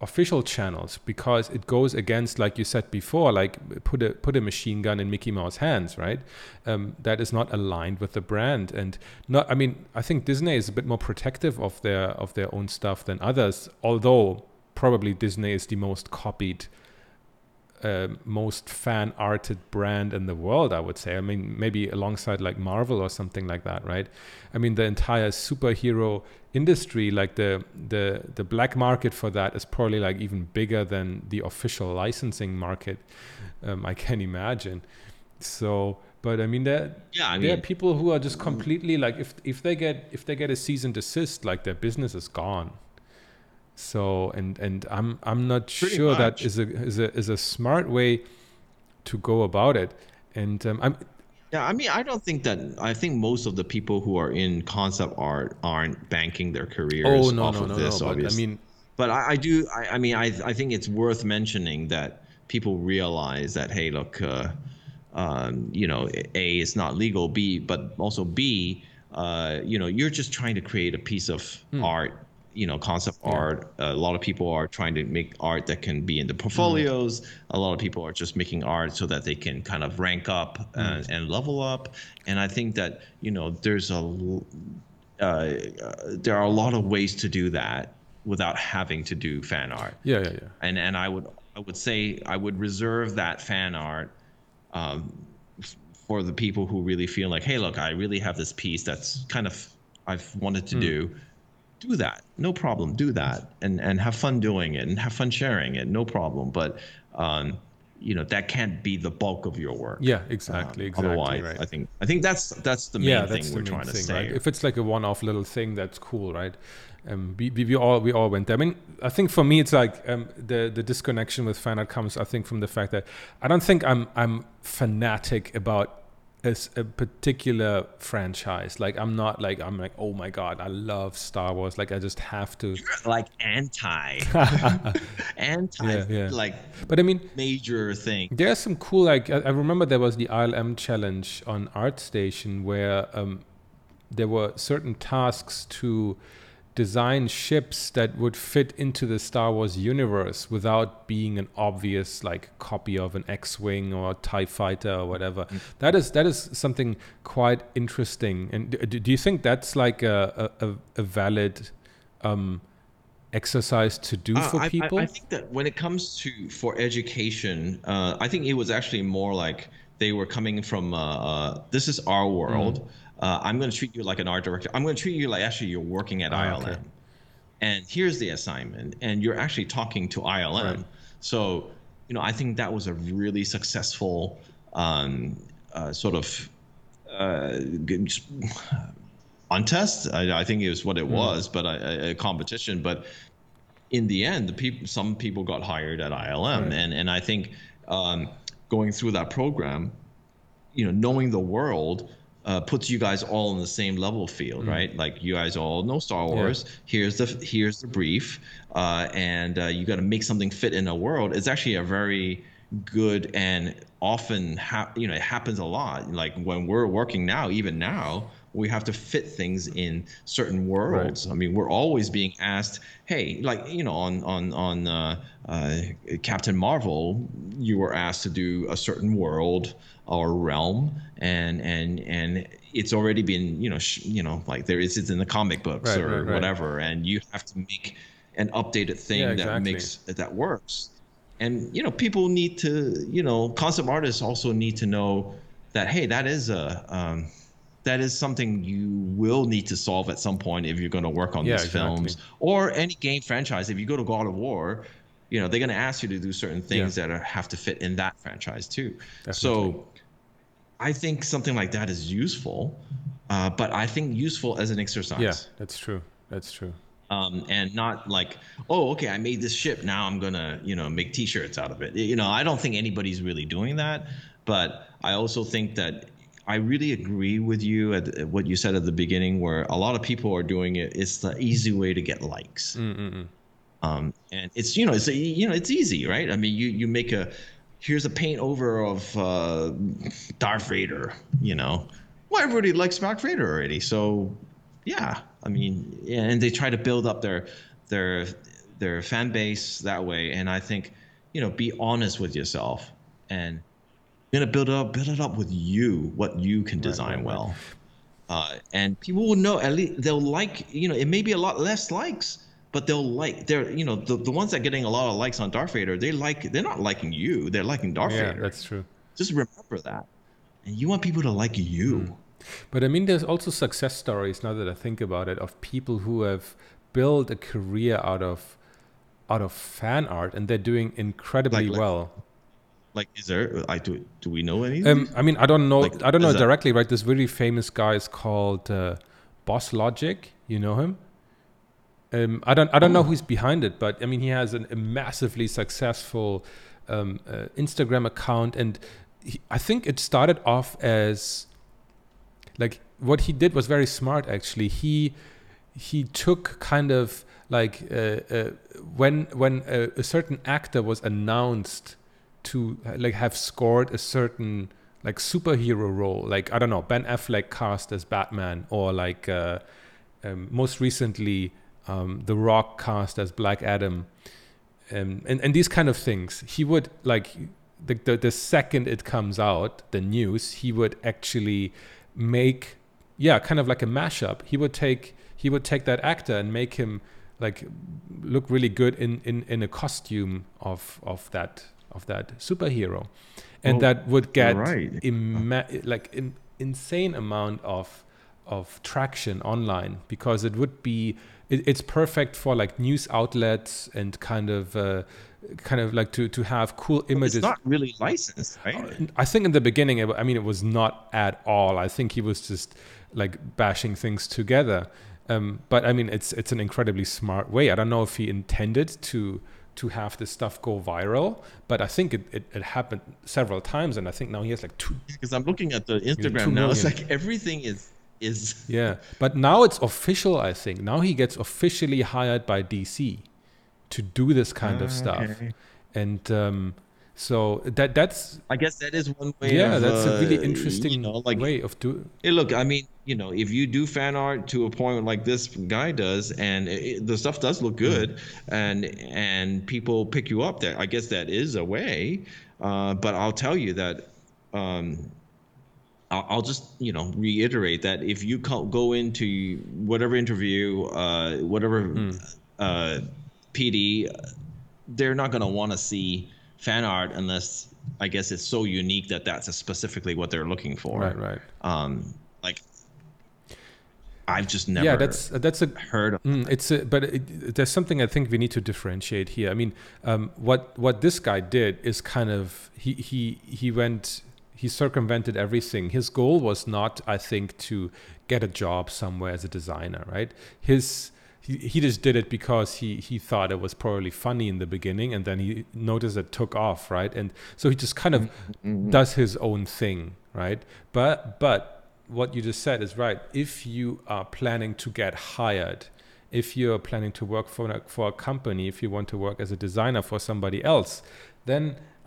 official channels, because it goes against, like you said before, like put a put a machine gun in Mickey Mouse hands, right? Um that is not aligned with the brand. And not I mean I think Disney is a bit more protective of their of their own stuff than others, although probably Disney is the most copied Uh, most fan-arted brand in the world, I would say. I mean, maybe alongside like Marvel or something like that, right? I mean, the entire superhero industry, like the the the black market for that is probably like even bigger than the official licensing market. Um, I can imagine. So, but I mean, there yeah, I mean, there are people who are just completely like, if if they get if they get a cease and desist, like their business is gone. So and and I'm I'm not Pretty sure much. that is a is a is a smart way to go about it. And um, I'm yeah I mean I don't think that I think most of the people who are in concept art aren't banking their careers oh, no, off no, of no, this. No, obviously, but I mean, but I, I do I, I mean I I think it's worth mentioning that people realize that, hey, look, uh, um, you know, A, it's not legal. B, but also B, uh, you know, you're just trying to create a piece of hmm. art. You know, concept yeah. art. A lot of people are trying to make art that can be in the portfolios. Mm. A lot of people are just making art so that they can kind of rank up and, mm. and level up. And I think that, you know, there's a uh, there are a lot of ways to do that without having to do fan art. Yeah, yeah, yeah. And and I would I would say I would reserve that fan art um, for the people who really feel like, hey, look, I really have this piece that's kind of I've wanted to mm. do. Do that, no problem. Do that, and and have fun doing it, and have fun sharing it, no problem. But um, you know, that can't be the bulk of your work. Yeah, exactly. Um, exactly. Otherwise, right. I think I think that's that's the main yeah, that's thing we're trying thing, to say. Right? If it's like a one-off little thing, that's cool, right? Um, we, we we all we all went there. I mean, I think for me, it's like um, the the disconnection with fan art comes, I think, from the fact that I don't think I'm I'm fanatic about as a particular franchise. Like I'm not like I'm like oh my god, I love Star Wars, like I just have to. You're like anti anti yeah, yeah. like, but I mean, major thing. There's some cool, like I, I remember there was the I L M challenge on ArtStation where um there were certain tasks to design ships that would fit into the Star Wars universe without being an obvious like copy of an X-wing or a TIE fighter or whatever. Mm. That is that is something quite interesting. And do, do you think that's like a a, a valid um, exercise to do uh, for I, people? I, I think that when it comes to for education, uh, I think it was actually more like they were coming from uh, uh, this is our world. Mm. Uh, I'm going to treat you like an art director. I'm going to treat you like actually you're working at I L M. Okay. And here's the assignment. And you're actually talking to I L M. Right. So, you know, I think that was a really successful um, uh, sort of uh, contest. I, I think it was what it was, mm. but a, a competition. But in the end, the people, some people got hired at I L M. Right. And, and I think um, going through that program, you know, knowing the world, Uh, puts you guys all in the same level field, mm. right? Like you guys all know Star Wars. Yeah. Here's the here's the brief, uh, and uh, you got to make something fit in a world. It's actually a very good and often, ha- you know, it happens a lot. Like when we're working now, even now, we have to fit things in certain worlds. Right. I mean, we're always being asked, hey, like, you know, on on on uh, uh, Captain Marvel, you were asked to do a certain world or realm, and and and it's already been, you know, sh- you know, like there is, it's in the comic books right, or right, right. whatever, and you have to make an updated thing yeah, exactly. that makes that works. And, you know, people need to, you know, concept artists also need to know that, hey, that is a um, that is something you will need to solve at some point if you're going to work on yeah, these exactly. films or any game franchise. If you go to God of War, you know, they're going to ask you to do certain things yeah. that are, have to fit in that franchise too. Definitely. So I think something like that is useful, uh, but I think useful as an exercise. Yeah, that's true. That's true. Um, and not like, oh, okay, I made this ship. Now I'm going to, you know, make T-shirts out of it. You know, I don't think anybody's really doing that. But I also think that I really agree with you at, at what you said at the beginning, where a lot of people are doing it. It's the easy way to get likes. Mm-mm. Um, and it's, you know, it's, you know, it's easy, right? I mean, you, you make a, here's a paint over of uh, Darth Vader, you know. Well, everybody likes Darth Vader already. So, yeah. I mean, and they try to build up their their their fan base that way. And I think, you know, be honest with yourself, and you're gonna build it up, build it up with you, what you can design right, right, well. Right. Uh, and people will know, at least they'll like, you know, it may be a lot less likes, but they'll like, they're, you know, the, the ones that are getting a lot of likes on Darth Vader, they like, they're not liking you, they're liking Darth yeah, Vader. Yeah, that's true. Just remember that. And you want people to like you. Mm. But I mean, there's also success stories, now that I think about it, of people who have built a career out of out of fan art, and they're doing incredibly like, well. Like, is there? I do. Do we know anything? Um, I mean, I don't know. Like, I don't know directly, that... right? This really famous guy is called uh, Boss Logic. You know him? Um, I don't. I don't oh. know who's behind it, but I mean, he has an, a massively successful um, uh, Instagram account, and he, I think it started off as. Like what he did was very smart, actually. He he took kind of like uh, uh, when when a, a certain actor was announced to uh, like have scored a certain like superhero role, like I don't know, Ben Affleck cast as Batman, or like uh, um, most recently um, The Rock cast as Black Adam, um, and and these kind of things. He would like the, the the second it comes out, the news, he would actually. Make yeah kind of like a mashup. He would take he would take that actor and make him like look really good in in in a costume of of that of that superhero, and well, that would get right. imma- like an insane amount of of traction online, because it would be it, it's perfect for like news outlets and kind of uh, kind of like to, to have cool images. It's not really licensed, right? I think in the beginning, it, I mean, it was not at all. I think he was just like bashing things together. Um, but I mean, it's it's an incredibly smart way. I don't know if he intended to to have this stuff go viral, but I think it, it, it happened several times. And I think now he has like two. Because I'm looking at the Instagram now. It's like everything is... is Yeah, but now it's official, I think. Now he gets officially hired by D C. To do this kind of stuff, okay. and um, so that—that's. I guess that is one way. Yeah, of, that's a really interesting uh, you know, like, way of doing. Hey, look, I mean, you know, if you do fan art to a point like this guy does, and it, the stuff does look good, mm-hmm. and and people pick you up, that I guess that is a way. Uh, but I'll tell you that. Um, I'll just, you know, reiterate that if you go into whatever interview, uh, whatever. Mm. Uh, P D, they're not going to want to see fan art unless I guess it's so unique that that's specifically what they're looking for. Right, right. Um, like I've just never. Yeah, that's that's a heard. Of mm, that. It's a, but it, there's something I think we need to differentiate here. I mean, um, what what this guy did is kind of he he he went he circumvented everything. His goal was not, I think, to get a job somewhere as a designer, right? His He, he just did it because he, he thought it was probably funny in the beginning, and then he noticed it took off, right? And so he just kind of mm-hmm. does his own thing, right? But but what you just said is right. If you are planning to get hired, if you're planning to work for, for a company, if you want to work as a designer for somebody else, then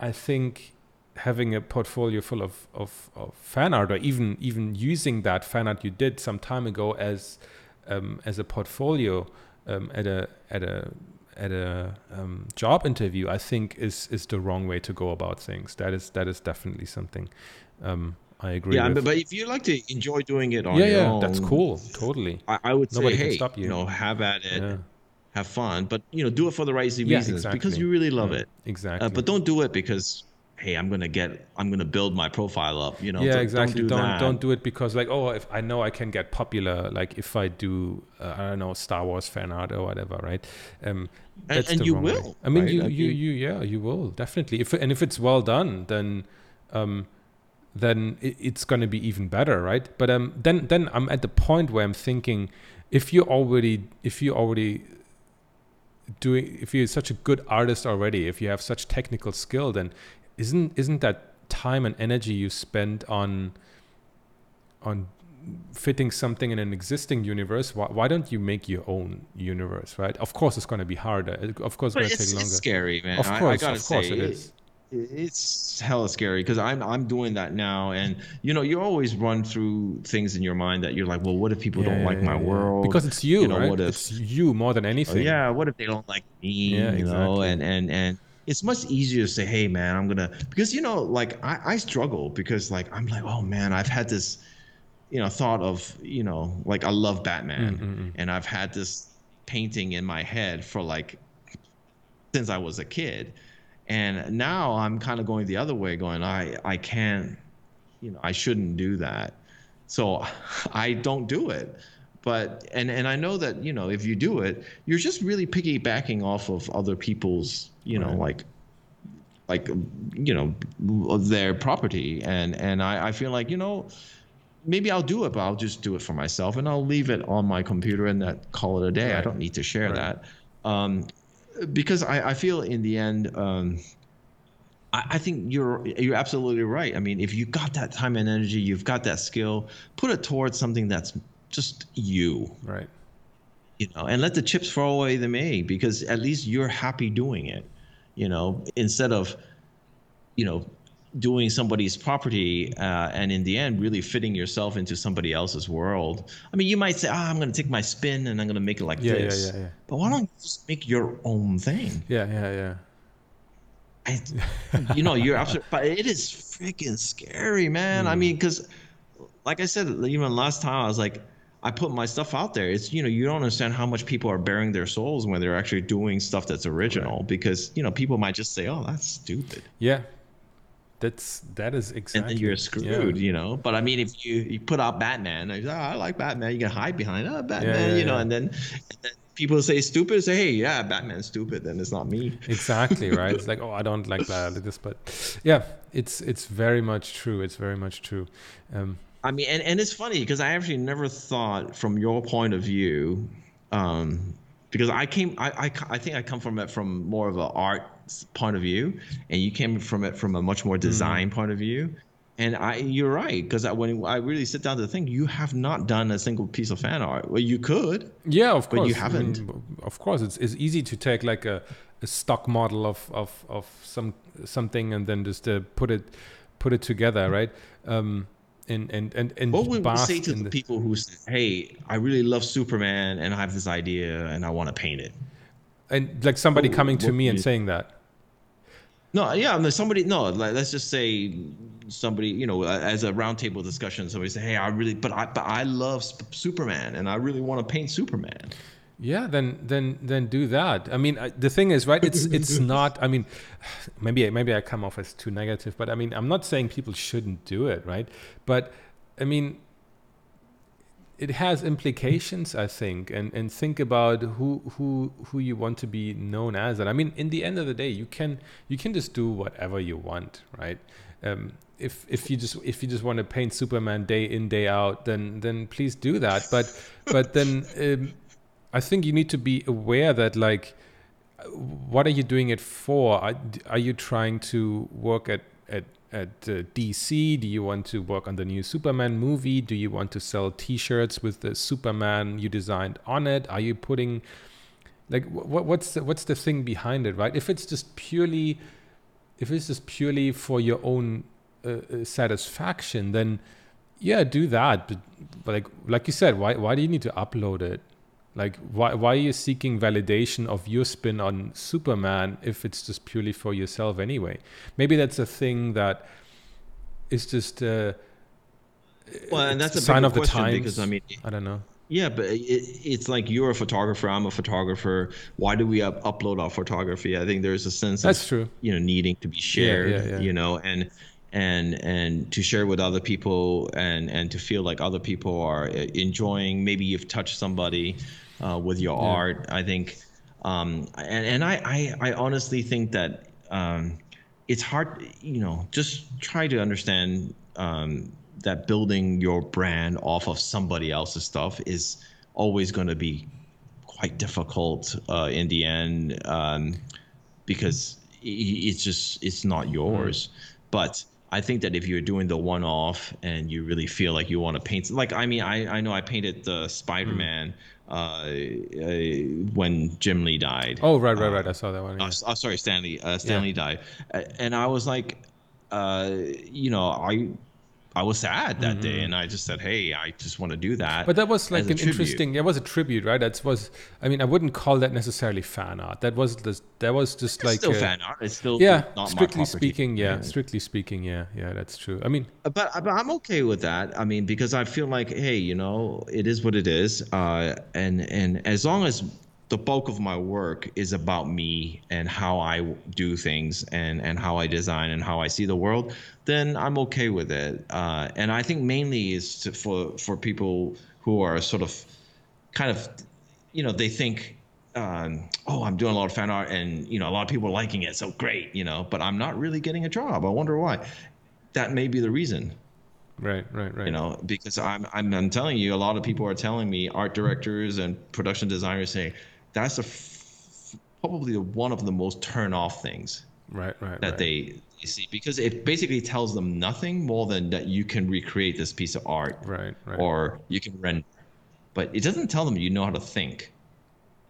I think having a portfolio full of, of, of fan art, or even even using that fan art you did some time ago as um, as a portfolio um, at a at a at a um, job interview, I think is is the wrong way to go about things. That is that is definitely something um, I agree. Yeah, with. But, but if you like to enjoy doing it on yeah, your yeah, own, that's cool. Totally, I, I would Nobody say, hey, can stop you. you know, have at it. Yeah. Have fun, but you know, do it for the right reasons yeah, exactly. because you really love yeah, it. Exactly. Uh, but don't do it because, hey, I'm gonna get, I'm gonna build my profile up. You know. Yeah, don't, exactly. Don't do don't, don't do it because like, oh, if I know I can get popular, like if I do, uh, I don't know, Star Wars fan art or whatever, right? Um, that's and and the you wrong will. Way. I mean, right? you, I mean, you, you, yeah, you will definitely. If and if it's well done, then, um, then it, it's gonna be even better, right? But um, then then I'm at the point where I'm thinking, if you already, if you already doing if you're such a good artist already, if you have such technical skill, then isn't isn't that time and energy you spend on on fitting something in an existing universe, why, why don't you make your own universe, right? Of course it's going to be harder, of course it's going to take longer. It's scary, man. Of course, I, I gotta of course say, it is it, it's hella scary because I'm I'm doing that now, and you know, you always run through things in your mind that you're like, well, what if people yeah, don't like my world? Because it's you, you know, right? What if, it's you more than anything. Yeah, what if they don't like me? Yeah, you exactly. know, and and and it's much easier to say, hey man, I'm gonna, because you know, like I, I struggle because like I'm like, oh man, I've had this, you know, thought of, you know, like I love Batman, mm-hmm. and I've had this painting in my head for like since I was a kid. And now I'm kind of going the other way, going, I, I can't, you know, I shouldn't do that. So I don't do it. But, and, and I know that, you know, if you do it, you're just really piggybacking off of other people's, you know, right. like, like, you know, their property. And, and I, I feel like, you know, maybe I'll do it, but I'll just do it for myself and I'll leave it on my computer and that call it a day. Right. I don't need to share right. that. Um, Because I, I feel in the end, um, I, I think you're you're absolutely right. I mean, if you've got that time and energy, you've got that skill, put it towards something that's just you. Right. You know, and let the chips fall away they may, because at least you're happy doing it, you know, instead of, you know, doing somebody's property uh, and in the end really fitting yourself into somebody else's world. I mean, you might say, ah, oh, I'm going to take my spin and I'm going to make it like yeah, this. Yeah, yeah, yeah. But why don't you just make your own thing? Yeah, yeah, yeah. I, you know, you're absolutely, but it is freaking scary, man. Mm. I mean, because like I said, even last time I was like, I put my stuff out there. It's, you know, you don't understand how much people are bearing their souls when they're actually doing stuff that's original right. because, you know, people might just say, oh, that's stupid. Yeah. That's that is exactly. And then you're screwed, yeah. you know. But I mean, if you, you put out Batman, and oh, I like Batman. You can hide behind oh, Batman, yeah, yeah, you know. Yeah. And, then, and then people say stupid, say hey, yeah, Batman's stupid. Then it's not me. Exactly right. It's like oh, I don't like that, like this, but yeah, it's it's very much true. It's very much true. Um, I mean, and, and it's funny because I actually never thought from your point of view, um, because I came, I, I I think I come from it from more of an art point of view, and you came from it from a much more design mm. point of view, and I you're right because when I really sit down to think, you have not done a single piece of fan art. Well, you could, yeah, of course, but you haven't. I mean, of course, it's it's easy to take like a, a stock model of, of of some something and then just uh, put it put it together, right? Um, and and and and what would we say to the, the people who say, "Hey, I really love Superman, and I have this idea, and I want to paint it," and like somebody what, coming to me and saying that. No, yeah, no, somebody, no, like, let's just say somebody, you know, as a roundtable discussion, somebody say, hey, I really, but I but I love sp- Superman and I really want to paint Superman. Yeah, then then then do that. I mean, I, the thing is, right, it's it's not, I mean, maybe, maybe I come off as too negative, but I mean, I'm not saying people shouldn't do it, right? But, I mean, it has implications, I think, and, and think about who who who you want to be known as. And I mean, in the end of the day, you can you can just do whatever you want, right? Um, if if you just if you just want to paint Superman day in day out, then then please do that. But but then um, I think you need to be aware that like, what are you doing it for? Are, are you trying to work at at at uh, D C? Do you want to work on the new Superman movie? Do you want to sell t-shirts with the Superman you designed on it? Are you putting like what what's the, what's the thing behind it, right? If it's just purely if this is purely for your own uh, satisfaction, then yeah, do that. But, but like like you said, why why do you need to upload it? Like why why are you seeking validation of your spin on Superman if it's just purely for yourself anyway? Maybe that's a thing that is just uh, well, and that's a sign of the times. Because I mean, I don't know. Yeah, but it, it's like you're a photographer, I'm a photographer. Why do we up- upload our photography? I think there's a sense that's of true. You know, needing to be shared. Yeah, yeah, yeah. You know, and. and and to share with other people and and to feel like other people are enjoying, maybe you've touched somebody uh, with your yeah. art. I think um, and, and I, I, I honestly think that um, it's hard, you know, just try to understand um, that building your brand off of somebody else's stuff is always going to be quite difficult uh, in the end um, because it's just, it's not yours. Mm. But I think that if you're doing the one-off and you really feel like you want to paint, like I mean, I, I know I painted the Spider-Man mm. uh, uh, when Jim Lee died. Oh right, right, right. Uh, I saw that one. Yeah. Uh, oh, sorry, Stan Lee. Uh, Stan yeah. Lee died, and I was like, uh, you know, I I was sad that mm-hmm. day, and I just said, hey, I just want to do that. But that was like an tribute. Interesting. It was a tribute, right? That was. I mean, I wouldn't call that necessarily fan art. That was. That was just it's like still a, fan art. It's still yeah. Not strictly my speaking, yeah, yeah. Strictly speaking, yeah, yeah. That's true. I mean, but, but I'm okay with that. I mean, because I feel like, hey, you know, it is what it is, uh, and and as long as the bulk of my work is about me and how I do things and, and how I design and how I see the world, then I'm okay with it. Uh, and I think mainly is to, for, for people who are sort of kind of, you know, they think, um, oh, I'm doing a lot of fan art and, you know, a lot of people are liking it. So great, you know, but I'm not really getting a job. I wonder why. That may be the reason. Right, right, right. You know, because I'm, I'm, I'm telling you, a lot of people are telling me, art directors and production designers say, that's a f- probably one of the most turn off things right, right, that right. They, they see, because it basically tells them nothing more than that you can recreate this piece of art right, right. or you can render. But it doesn't tell them you know how to think.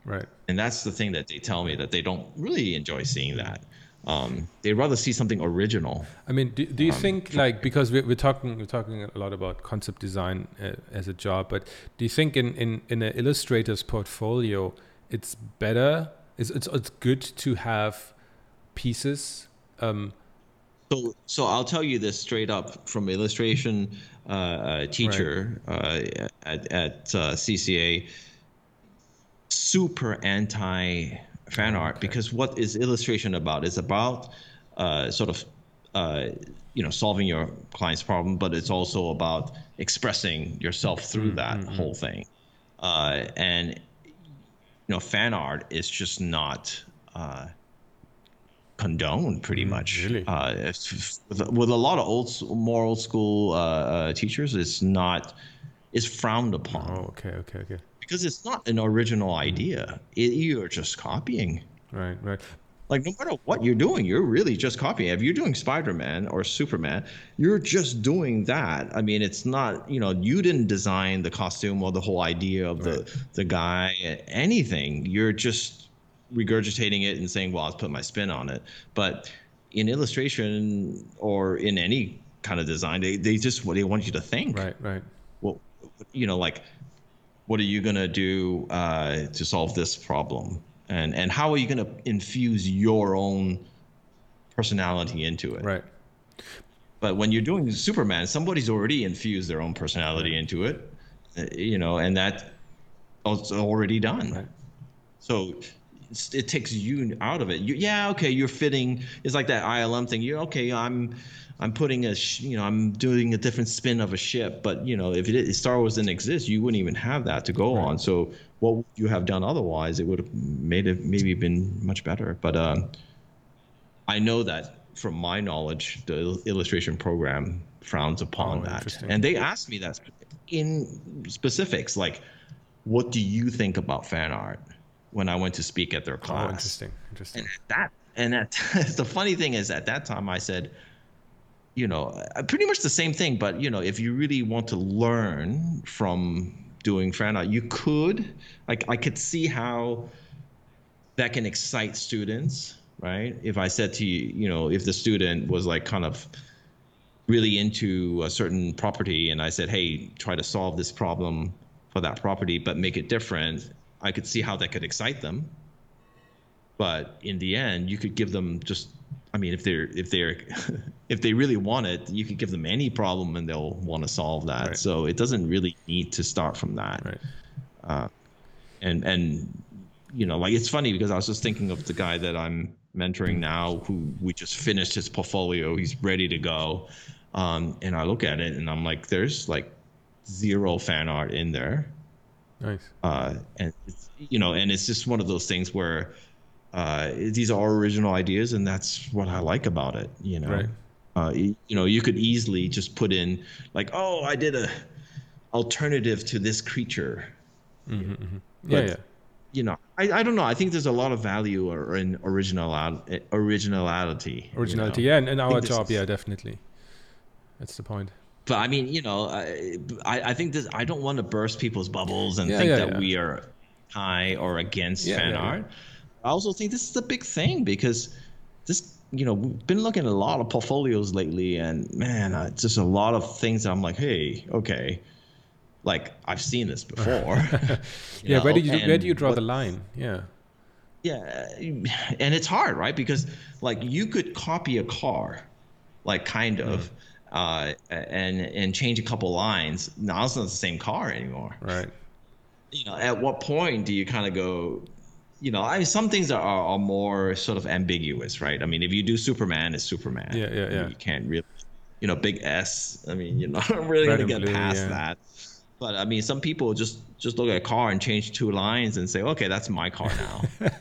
Right. And that's the thing that they tell me, that they don't really enjoy seeing that. Um, they'd rather see something original. I mean, do, do you um, think like, because we're, we're talking we're talking a lot about concept design uh, as a job, but do you think in, in, in an illustrator's portfolio, it's better, it's, it's it's good to have pieces. Um, so so I'll tell you this straight up from illustration uh, uh, teacher right. uh, at, at uh, C C A, super anti-fan oh, art okay. because what is illustration about? It's about uh, sort of, uh, you know, solving your client's problem, but it's also about expressing yourself through mm-hmm. that whole thing. Uh, and you know, fan art is just not uh, condoned, pretty much. Really? Uh, it's, with, with a lot of old, more old school uh, uh, teachers, it's not, it's frowned upon. Oh, okay, okay, okay. Because it's not an original idea. It, you're just copying. Right, right. Like, no matter what you're doing, you're really just copying. If you're doing Spider-Man or Superman, you're just doing that. I mean, it's not, you know, you didn't design the costume or the whole idea of right. the, the guy, anything. You're just regurgitating it and saying, well, I'll put my spin on it. But in illustration or in any kind of design, they, they just they want you to think. Right, right. Well, you know, like, what are you going to do uh, to solve this problem? And and how are you going to infuse your own personality into it? Right. But when you're doing Superman, somebody's already infused their own personality into it, you know, and that's already done. Right. So it takes you out of it. You, yeah, okay, you're fitting. It's like that I L M thing. You're okay. I'm I'm putting a sh- you know I'm doing a different spin of a ship. But you know, if, it, if Star Wars didn't exist, you wouldn't even have that to go right. on. So. What would you have done otherwise? It would have made it maybe been much better. But um, I know that from my knowledge, the illustration program frowns upon oh, that. And they asked me that in specifics, like, what do you think about fan art? When I went to speak at their class. Oh, interesting, interesting. And that, and that, the funny thing is, at that time, I said, you know, pretty much the same thing. But you know, if you really want to learn from doing fan art, you could, like, I could see how that can excite students right? If I said to you, you know, if the student was like kind of really into a certain property and I said, hey, try to solve this problem for that property, but make it different, I could see how that could excite them. But in the end, you could give them just, I mean, if they're, if they're, if they really want it, you could give them any problem and they'll want to solve that. Right. So it doesn't really need to start from that. Right. Uh, and, and, you know, like, it's funny because I was just thinking of the guy that I'm mentoring now who we just finished his portfolio. He's ready to go. Um, and I look at it and I'm like, there's like zero fan art in there. Nice. Uh, and it's, you know, and it's just one of those things where, uh, these are original ideas and that's what I like about it. You know, right. uh, you, you know, you could easily just put in like, oh, I did a alternative to this creature. Mm-hmm, mm-hmm. But, yeah. Yeah. You know, I, I don't know. I think there's a lot of value or in original originality. Originality, you know? yeah, and, and our job, is, yeah, definitely. That's the point. But I mean, you know, I I think this. I don't want to burst people's bubbles and yeah, think yeah, that yeah. we are high or against yeah, fan yeah, art. Yeah. I also think this is a big thing because this. You know, we've been looking at a lot of portfolios lately, and man, I, just a lot of things. That I'm like, hey, okay. Like, I've seen this before. yeah, know? where do you and, where do you draw but, the line? Yeah, yeah, and it's hard, right? Because like you could copy a car, like kind of, mm. uh, and and change a couple lines. Now it's not the same car anymore, right? You know, at what point do you kind of go? You know, I mean, some things are are more sort of ambiguous, right? I mean, if you do Superman, it's Superman. Yeah, yeah, yeah. You can't really, you know, big S. I mean, you're not really Red gonna get blue, past yeah. that. But I mean, some people just, just look at a car and change two lines and say, okay, that's my car now.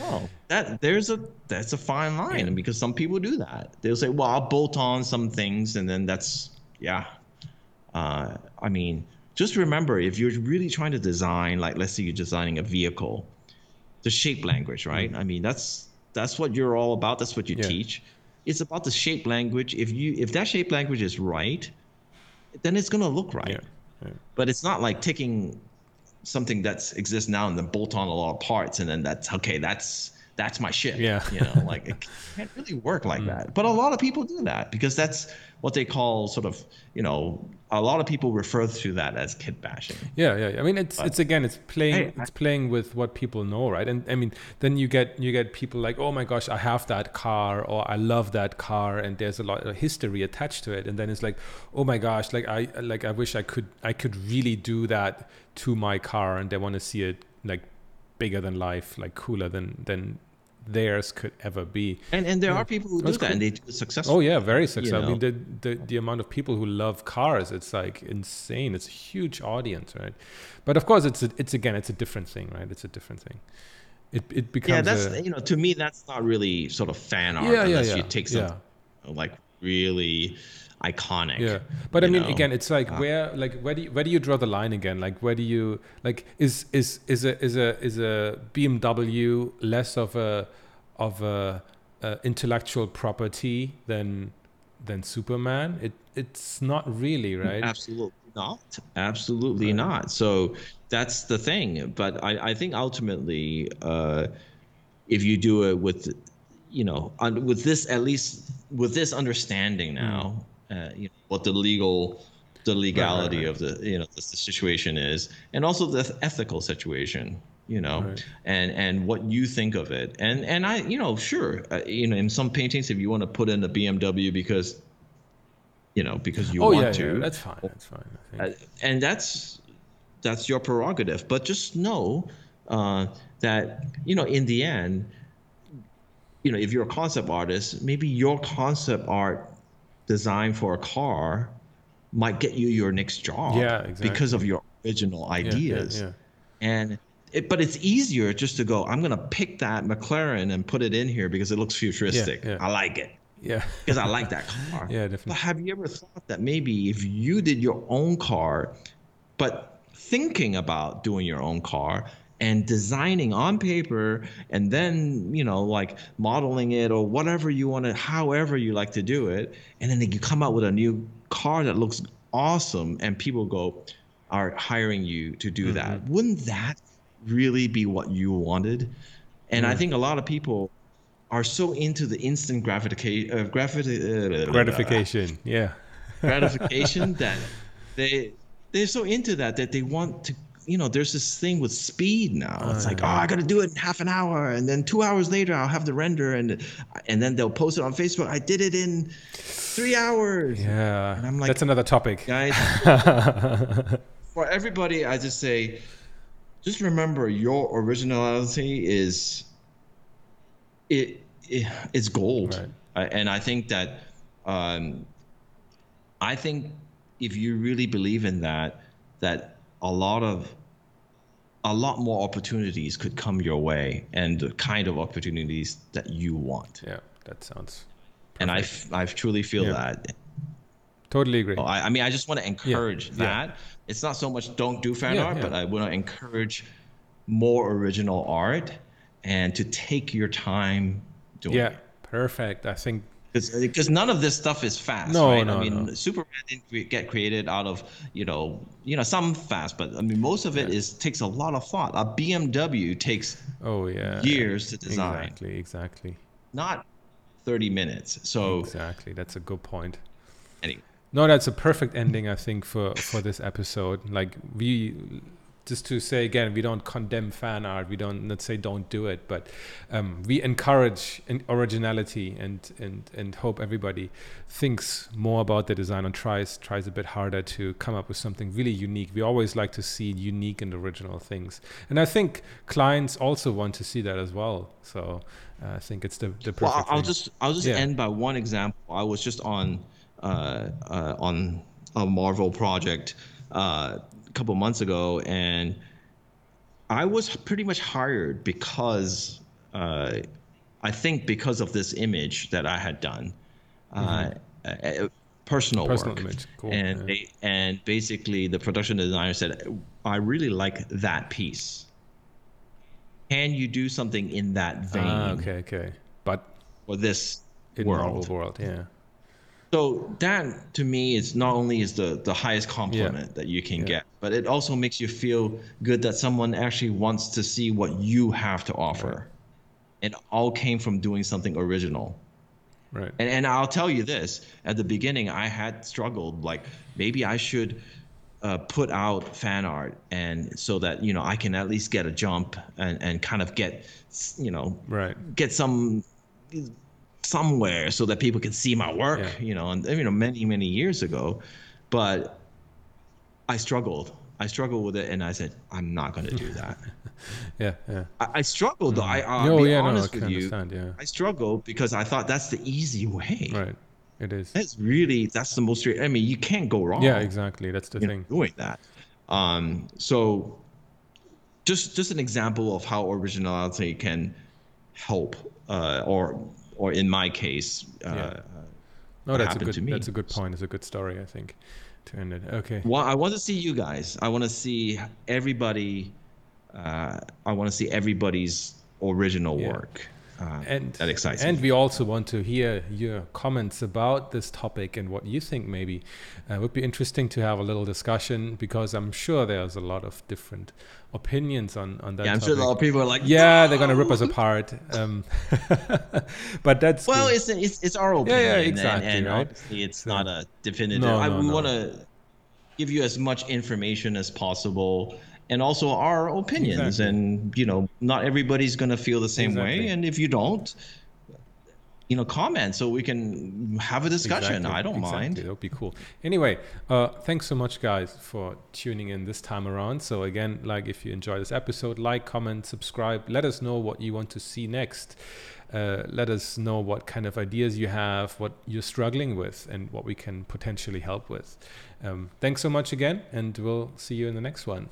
oh, that there's a that's a fine line, and because some people do that, they'll say, well, I'll bolt on some things, and then that's yeah. Uh, I mean, just remember if you're really trying to design, like let's say you're designing a vehicle, the shape language, right? Mm-hmm. I mean, that's that's what you're all about. That's what you yeah. teach. It's about the shape language. If you if that shape language is right, then it's gonna look right. Yeah. Yeah. But it's not like taking something that's exists now and then bolt on a lot of parts and then that's okay. That's that's my ship. Yeah. You know, like it can't really work like mm. that. But a lot of people do that because that's what they call sort of you know a lot of people refer to that as kid bashing. Yeah, yeah. I mean, it's but, it's again, it's playing hey, it's playing with what people know, right? And I mean, then you get you get people like, oh my gosh, I have that car, or I love that car, and there's a lot of history attached to it. And then it's like, oh my gosh, like I like I wish I could I could really do that to my car, and they want to see it like bigger than life, like cooler than than. theirs could ever be. And and there yeah. are people who do That's that cool. and they do it successfully. Oh yeah, very successful. You know? I mean, the, the, the amount of people who love cars, it's like insane. It's a huge audience, right? But of course, it's a, it's again, it's a different thing, right? It's a different thing. It it becomes yeah. That's a, you know, to me, that's not really sort of fan art yeah, unless yeah, yeah. you take something yeah. like really iconic. Yeah, but I mean, know? again, it's like uh, where like where do you, where do you draw the line again? Like where do you like is is is a is a is a B M W less of a of a, a intellectual property than than Superman? It it's not really, right? Absolutely not. Absolutely right. not. So that's the thing. But I I think ultimately, uh, if you do it with, you know, with this at least with this understanding now. Mm. Uh, you know, what the legal, the legality right, right, right. of the you know the, the situation is, and also the ethical situation, you know, right. and and what you think of it, and and I you know sure uh, you know in some paintings if you want to put in a B M W because, you know because you oh, want yeah, to yeah, that's fine that's fine I think. Uh, and that's that's your prerogative, but just know uh, that you know in the end, you know if you're a concept artist, maybe your concept art. Design for a car might get you your next job yeah, exactly. because of your original ideas. Yeah, yeah, yeah. And it, but it's easier just to go, I'm going to pick that McLaren and put it in here because it looks futuristic. Yeah, yeah. I like it. Yeah. Because I like that car. Yeah, definitely. But have you ever thought that maybe if you did your own car, but thinking about doing your own car and designing on paper and then, you know, like modeling it or whatever you want to, however you like to do it. And then you come out with a new car that looks awesome and people go, are hiring you to do mm-hmm. that. Wouldn't that really be what you wanted? And mm-hmm. I think a lot of people are so into the instant gravitica- uh, gravi- uh, gratification, uh, yeah, gratification that they they're so into that that they want to. You know, there's this thing with speed now. It's uh, like, oh, I got to do it in half an hour, and then two hours later, I'll have the render, and and then they'll post it on Facebook. I did it in three hours. Yeah, and I'm like, that's another topic, guys. For everybody, I just say, just remember, your originality is it, it it's gold, right. uh, and I think that um, I think if you really believe in that, that. a lot of a lot more opportunities could come your way, and the kind of opportunities that you want. Yeah, that sounds perfect. And I, f- I truly feel yeah. that. Totally agree. Oh, I, I mean, I just want to encourage yeah. that. Yeah. It's not so much don't do fan yeah, art, yeah. but I want to encourage more original art and to take your time doing yeah, it. Yeah, perfect. I think because none of this stuff is fast, no, right? No, I mean, no. Superman didn't get created out of, you know, you know, some fast, but I mean, most of it yeah. is takes a lot of thought. A B M W takes oh yeah years to design. Exactly, exactly. Not thirty minutes. So exactly, that's a good point. Anyway. No, that's a perfect ending, I think, for, for this episode. Like we. Just to say again, we don't condemn fan art. We don't not say don't do it, but um, we encourage originality and and and hope everybody thinks more about the design and tries tries a bit harder to come up with something really unique. We always like to see unique and original things, and I think clients also want to see that as well. So uh, I think it's the the perfect. Well, I'll thing. just I'll just yeah. end by one example. I was just on uh, uh, on a Marvel project. Uh, couple months ago, and I was pretty much hired because uh, I think because of this image that I had done, mm-hmm. uh, personal, personal work. Image. Cool. And yeah. they, and basically the production designer said, I really like that piece. Can you do something in that vein? Ah, okay, okay. But for this in world, world, yeah. So that, to me, is not only is the, the highest compliment yeah. that you can yeah. get, but it also makes you feel good that someone actually wants to see what you have to offer. Right. It all came from doing something original. Right. And and I'll tell you this, at the beginning, I had struggled, like, maybe I should uh, put out fan art and so that, you know, I can at least get a jump and, and kind of get, you know, right. get some... somewhere so that people can see my work, yeah. you know, and you know, many, many years ago, but I struggled. I struggled with it, and I said, I'm not going to do that. yeah, yeah. I, I struggled, mm. though. I, I'll no, be yeah, honest no, I with you. Yeah. I struggled because I thought that's the easy way. Right, it is. That's really, that's the most, I mean, you can't go wrong. Yeah, exactly. That's the thing. Doing that. Um, so just, just an example of how originality can help uh, or or in my case, uh, yeah. no, that's a good, to me. That's a good point. It's a good story, I think, to end it. Okay. Well, I want to see you guys. I want to see everybody. Uh, I want to see everybody's original yeah. work. Uh, and that excites and me. We also want to hear your comments about this topic and what you think. Maybe uh, it would be interesting to have a little discussion, because I'm sure there's a lot of different opinions on on that yeah, I'm topic. Sure a lot of people are like yeah no! They're gonna rip us apart, um but that's well it's, it's it's our opinion. Yeah, yeah exactly and, and right? Obviously it's so, not a definitive no, I, no, we no. want to give you as much information as possible. And also our opinions, exactly. and you know, not everybody's gonna feel the same exactly. way. And if you don't, you know, comment so we can have a discussion. Exactly. I don't exactly. mind. That would be cool. Anyway, uh, thanks so much, guys, for tuning in this time around. So again, like if you enjoy this episode, like, comment, subscribe. Let us know what you want to see next. Uh, let us know what kind of ideas you have, what you're struggling with, and what we can potentially help with. Um, thanks so much again, and we'll see you in the next one.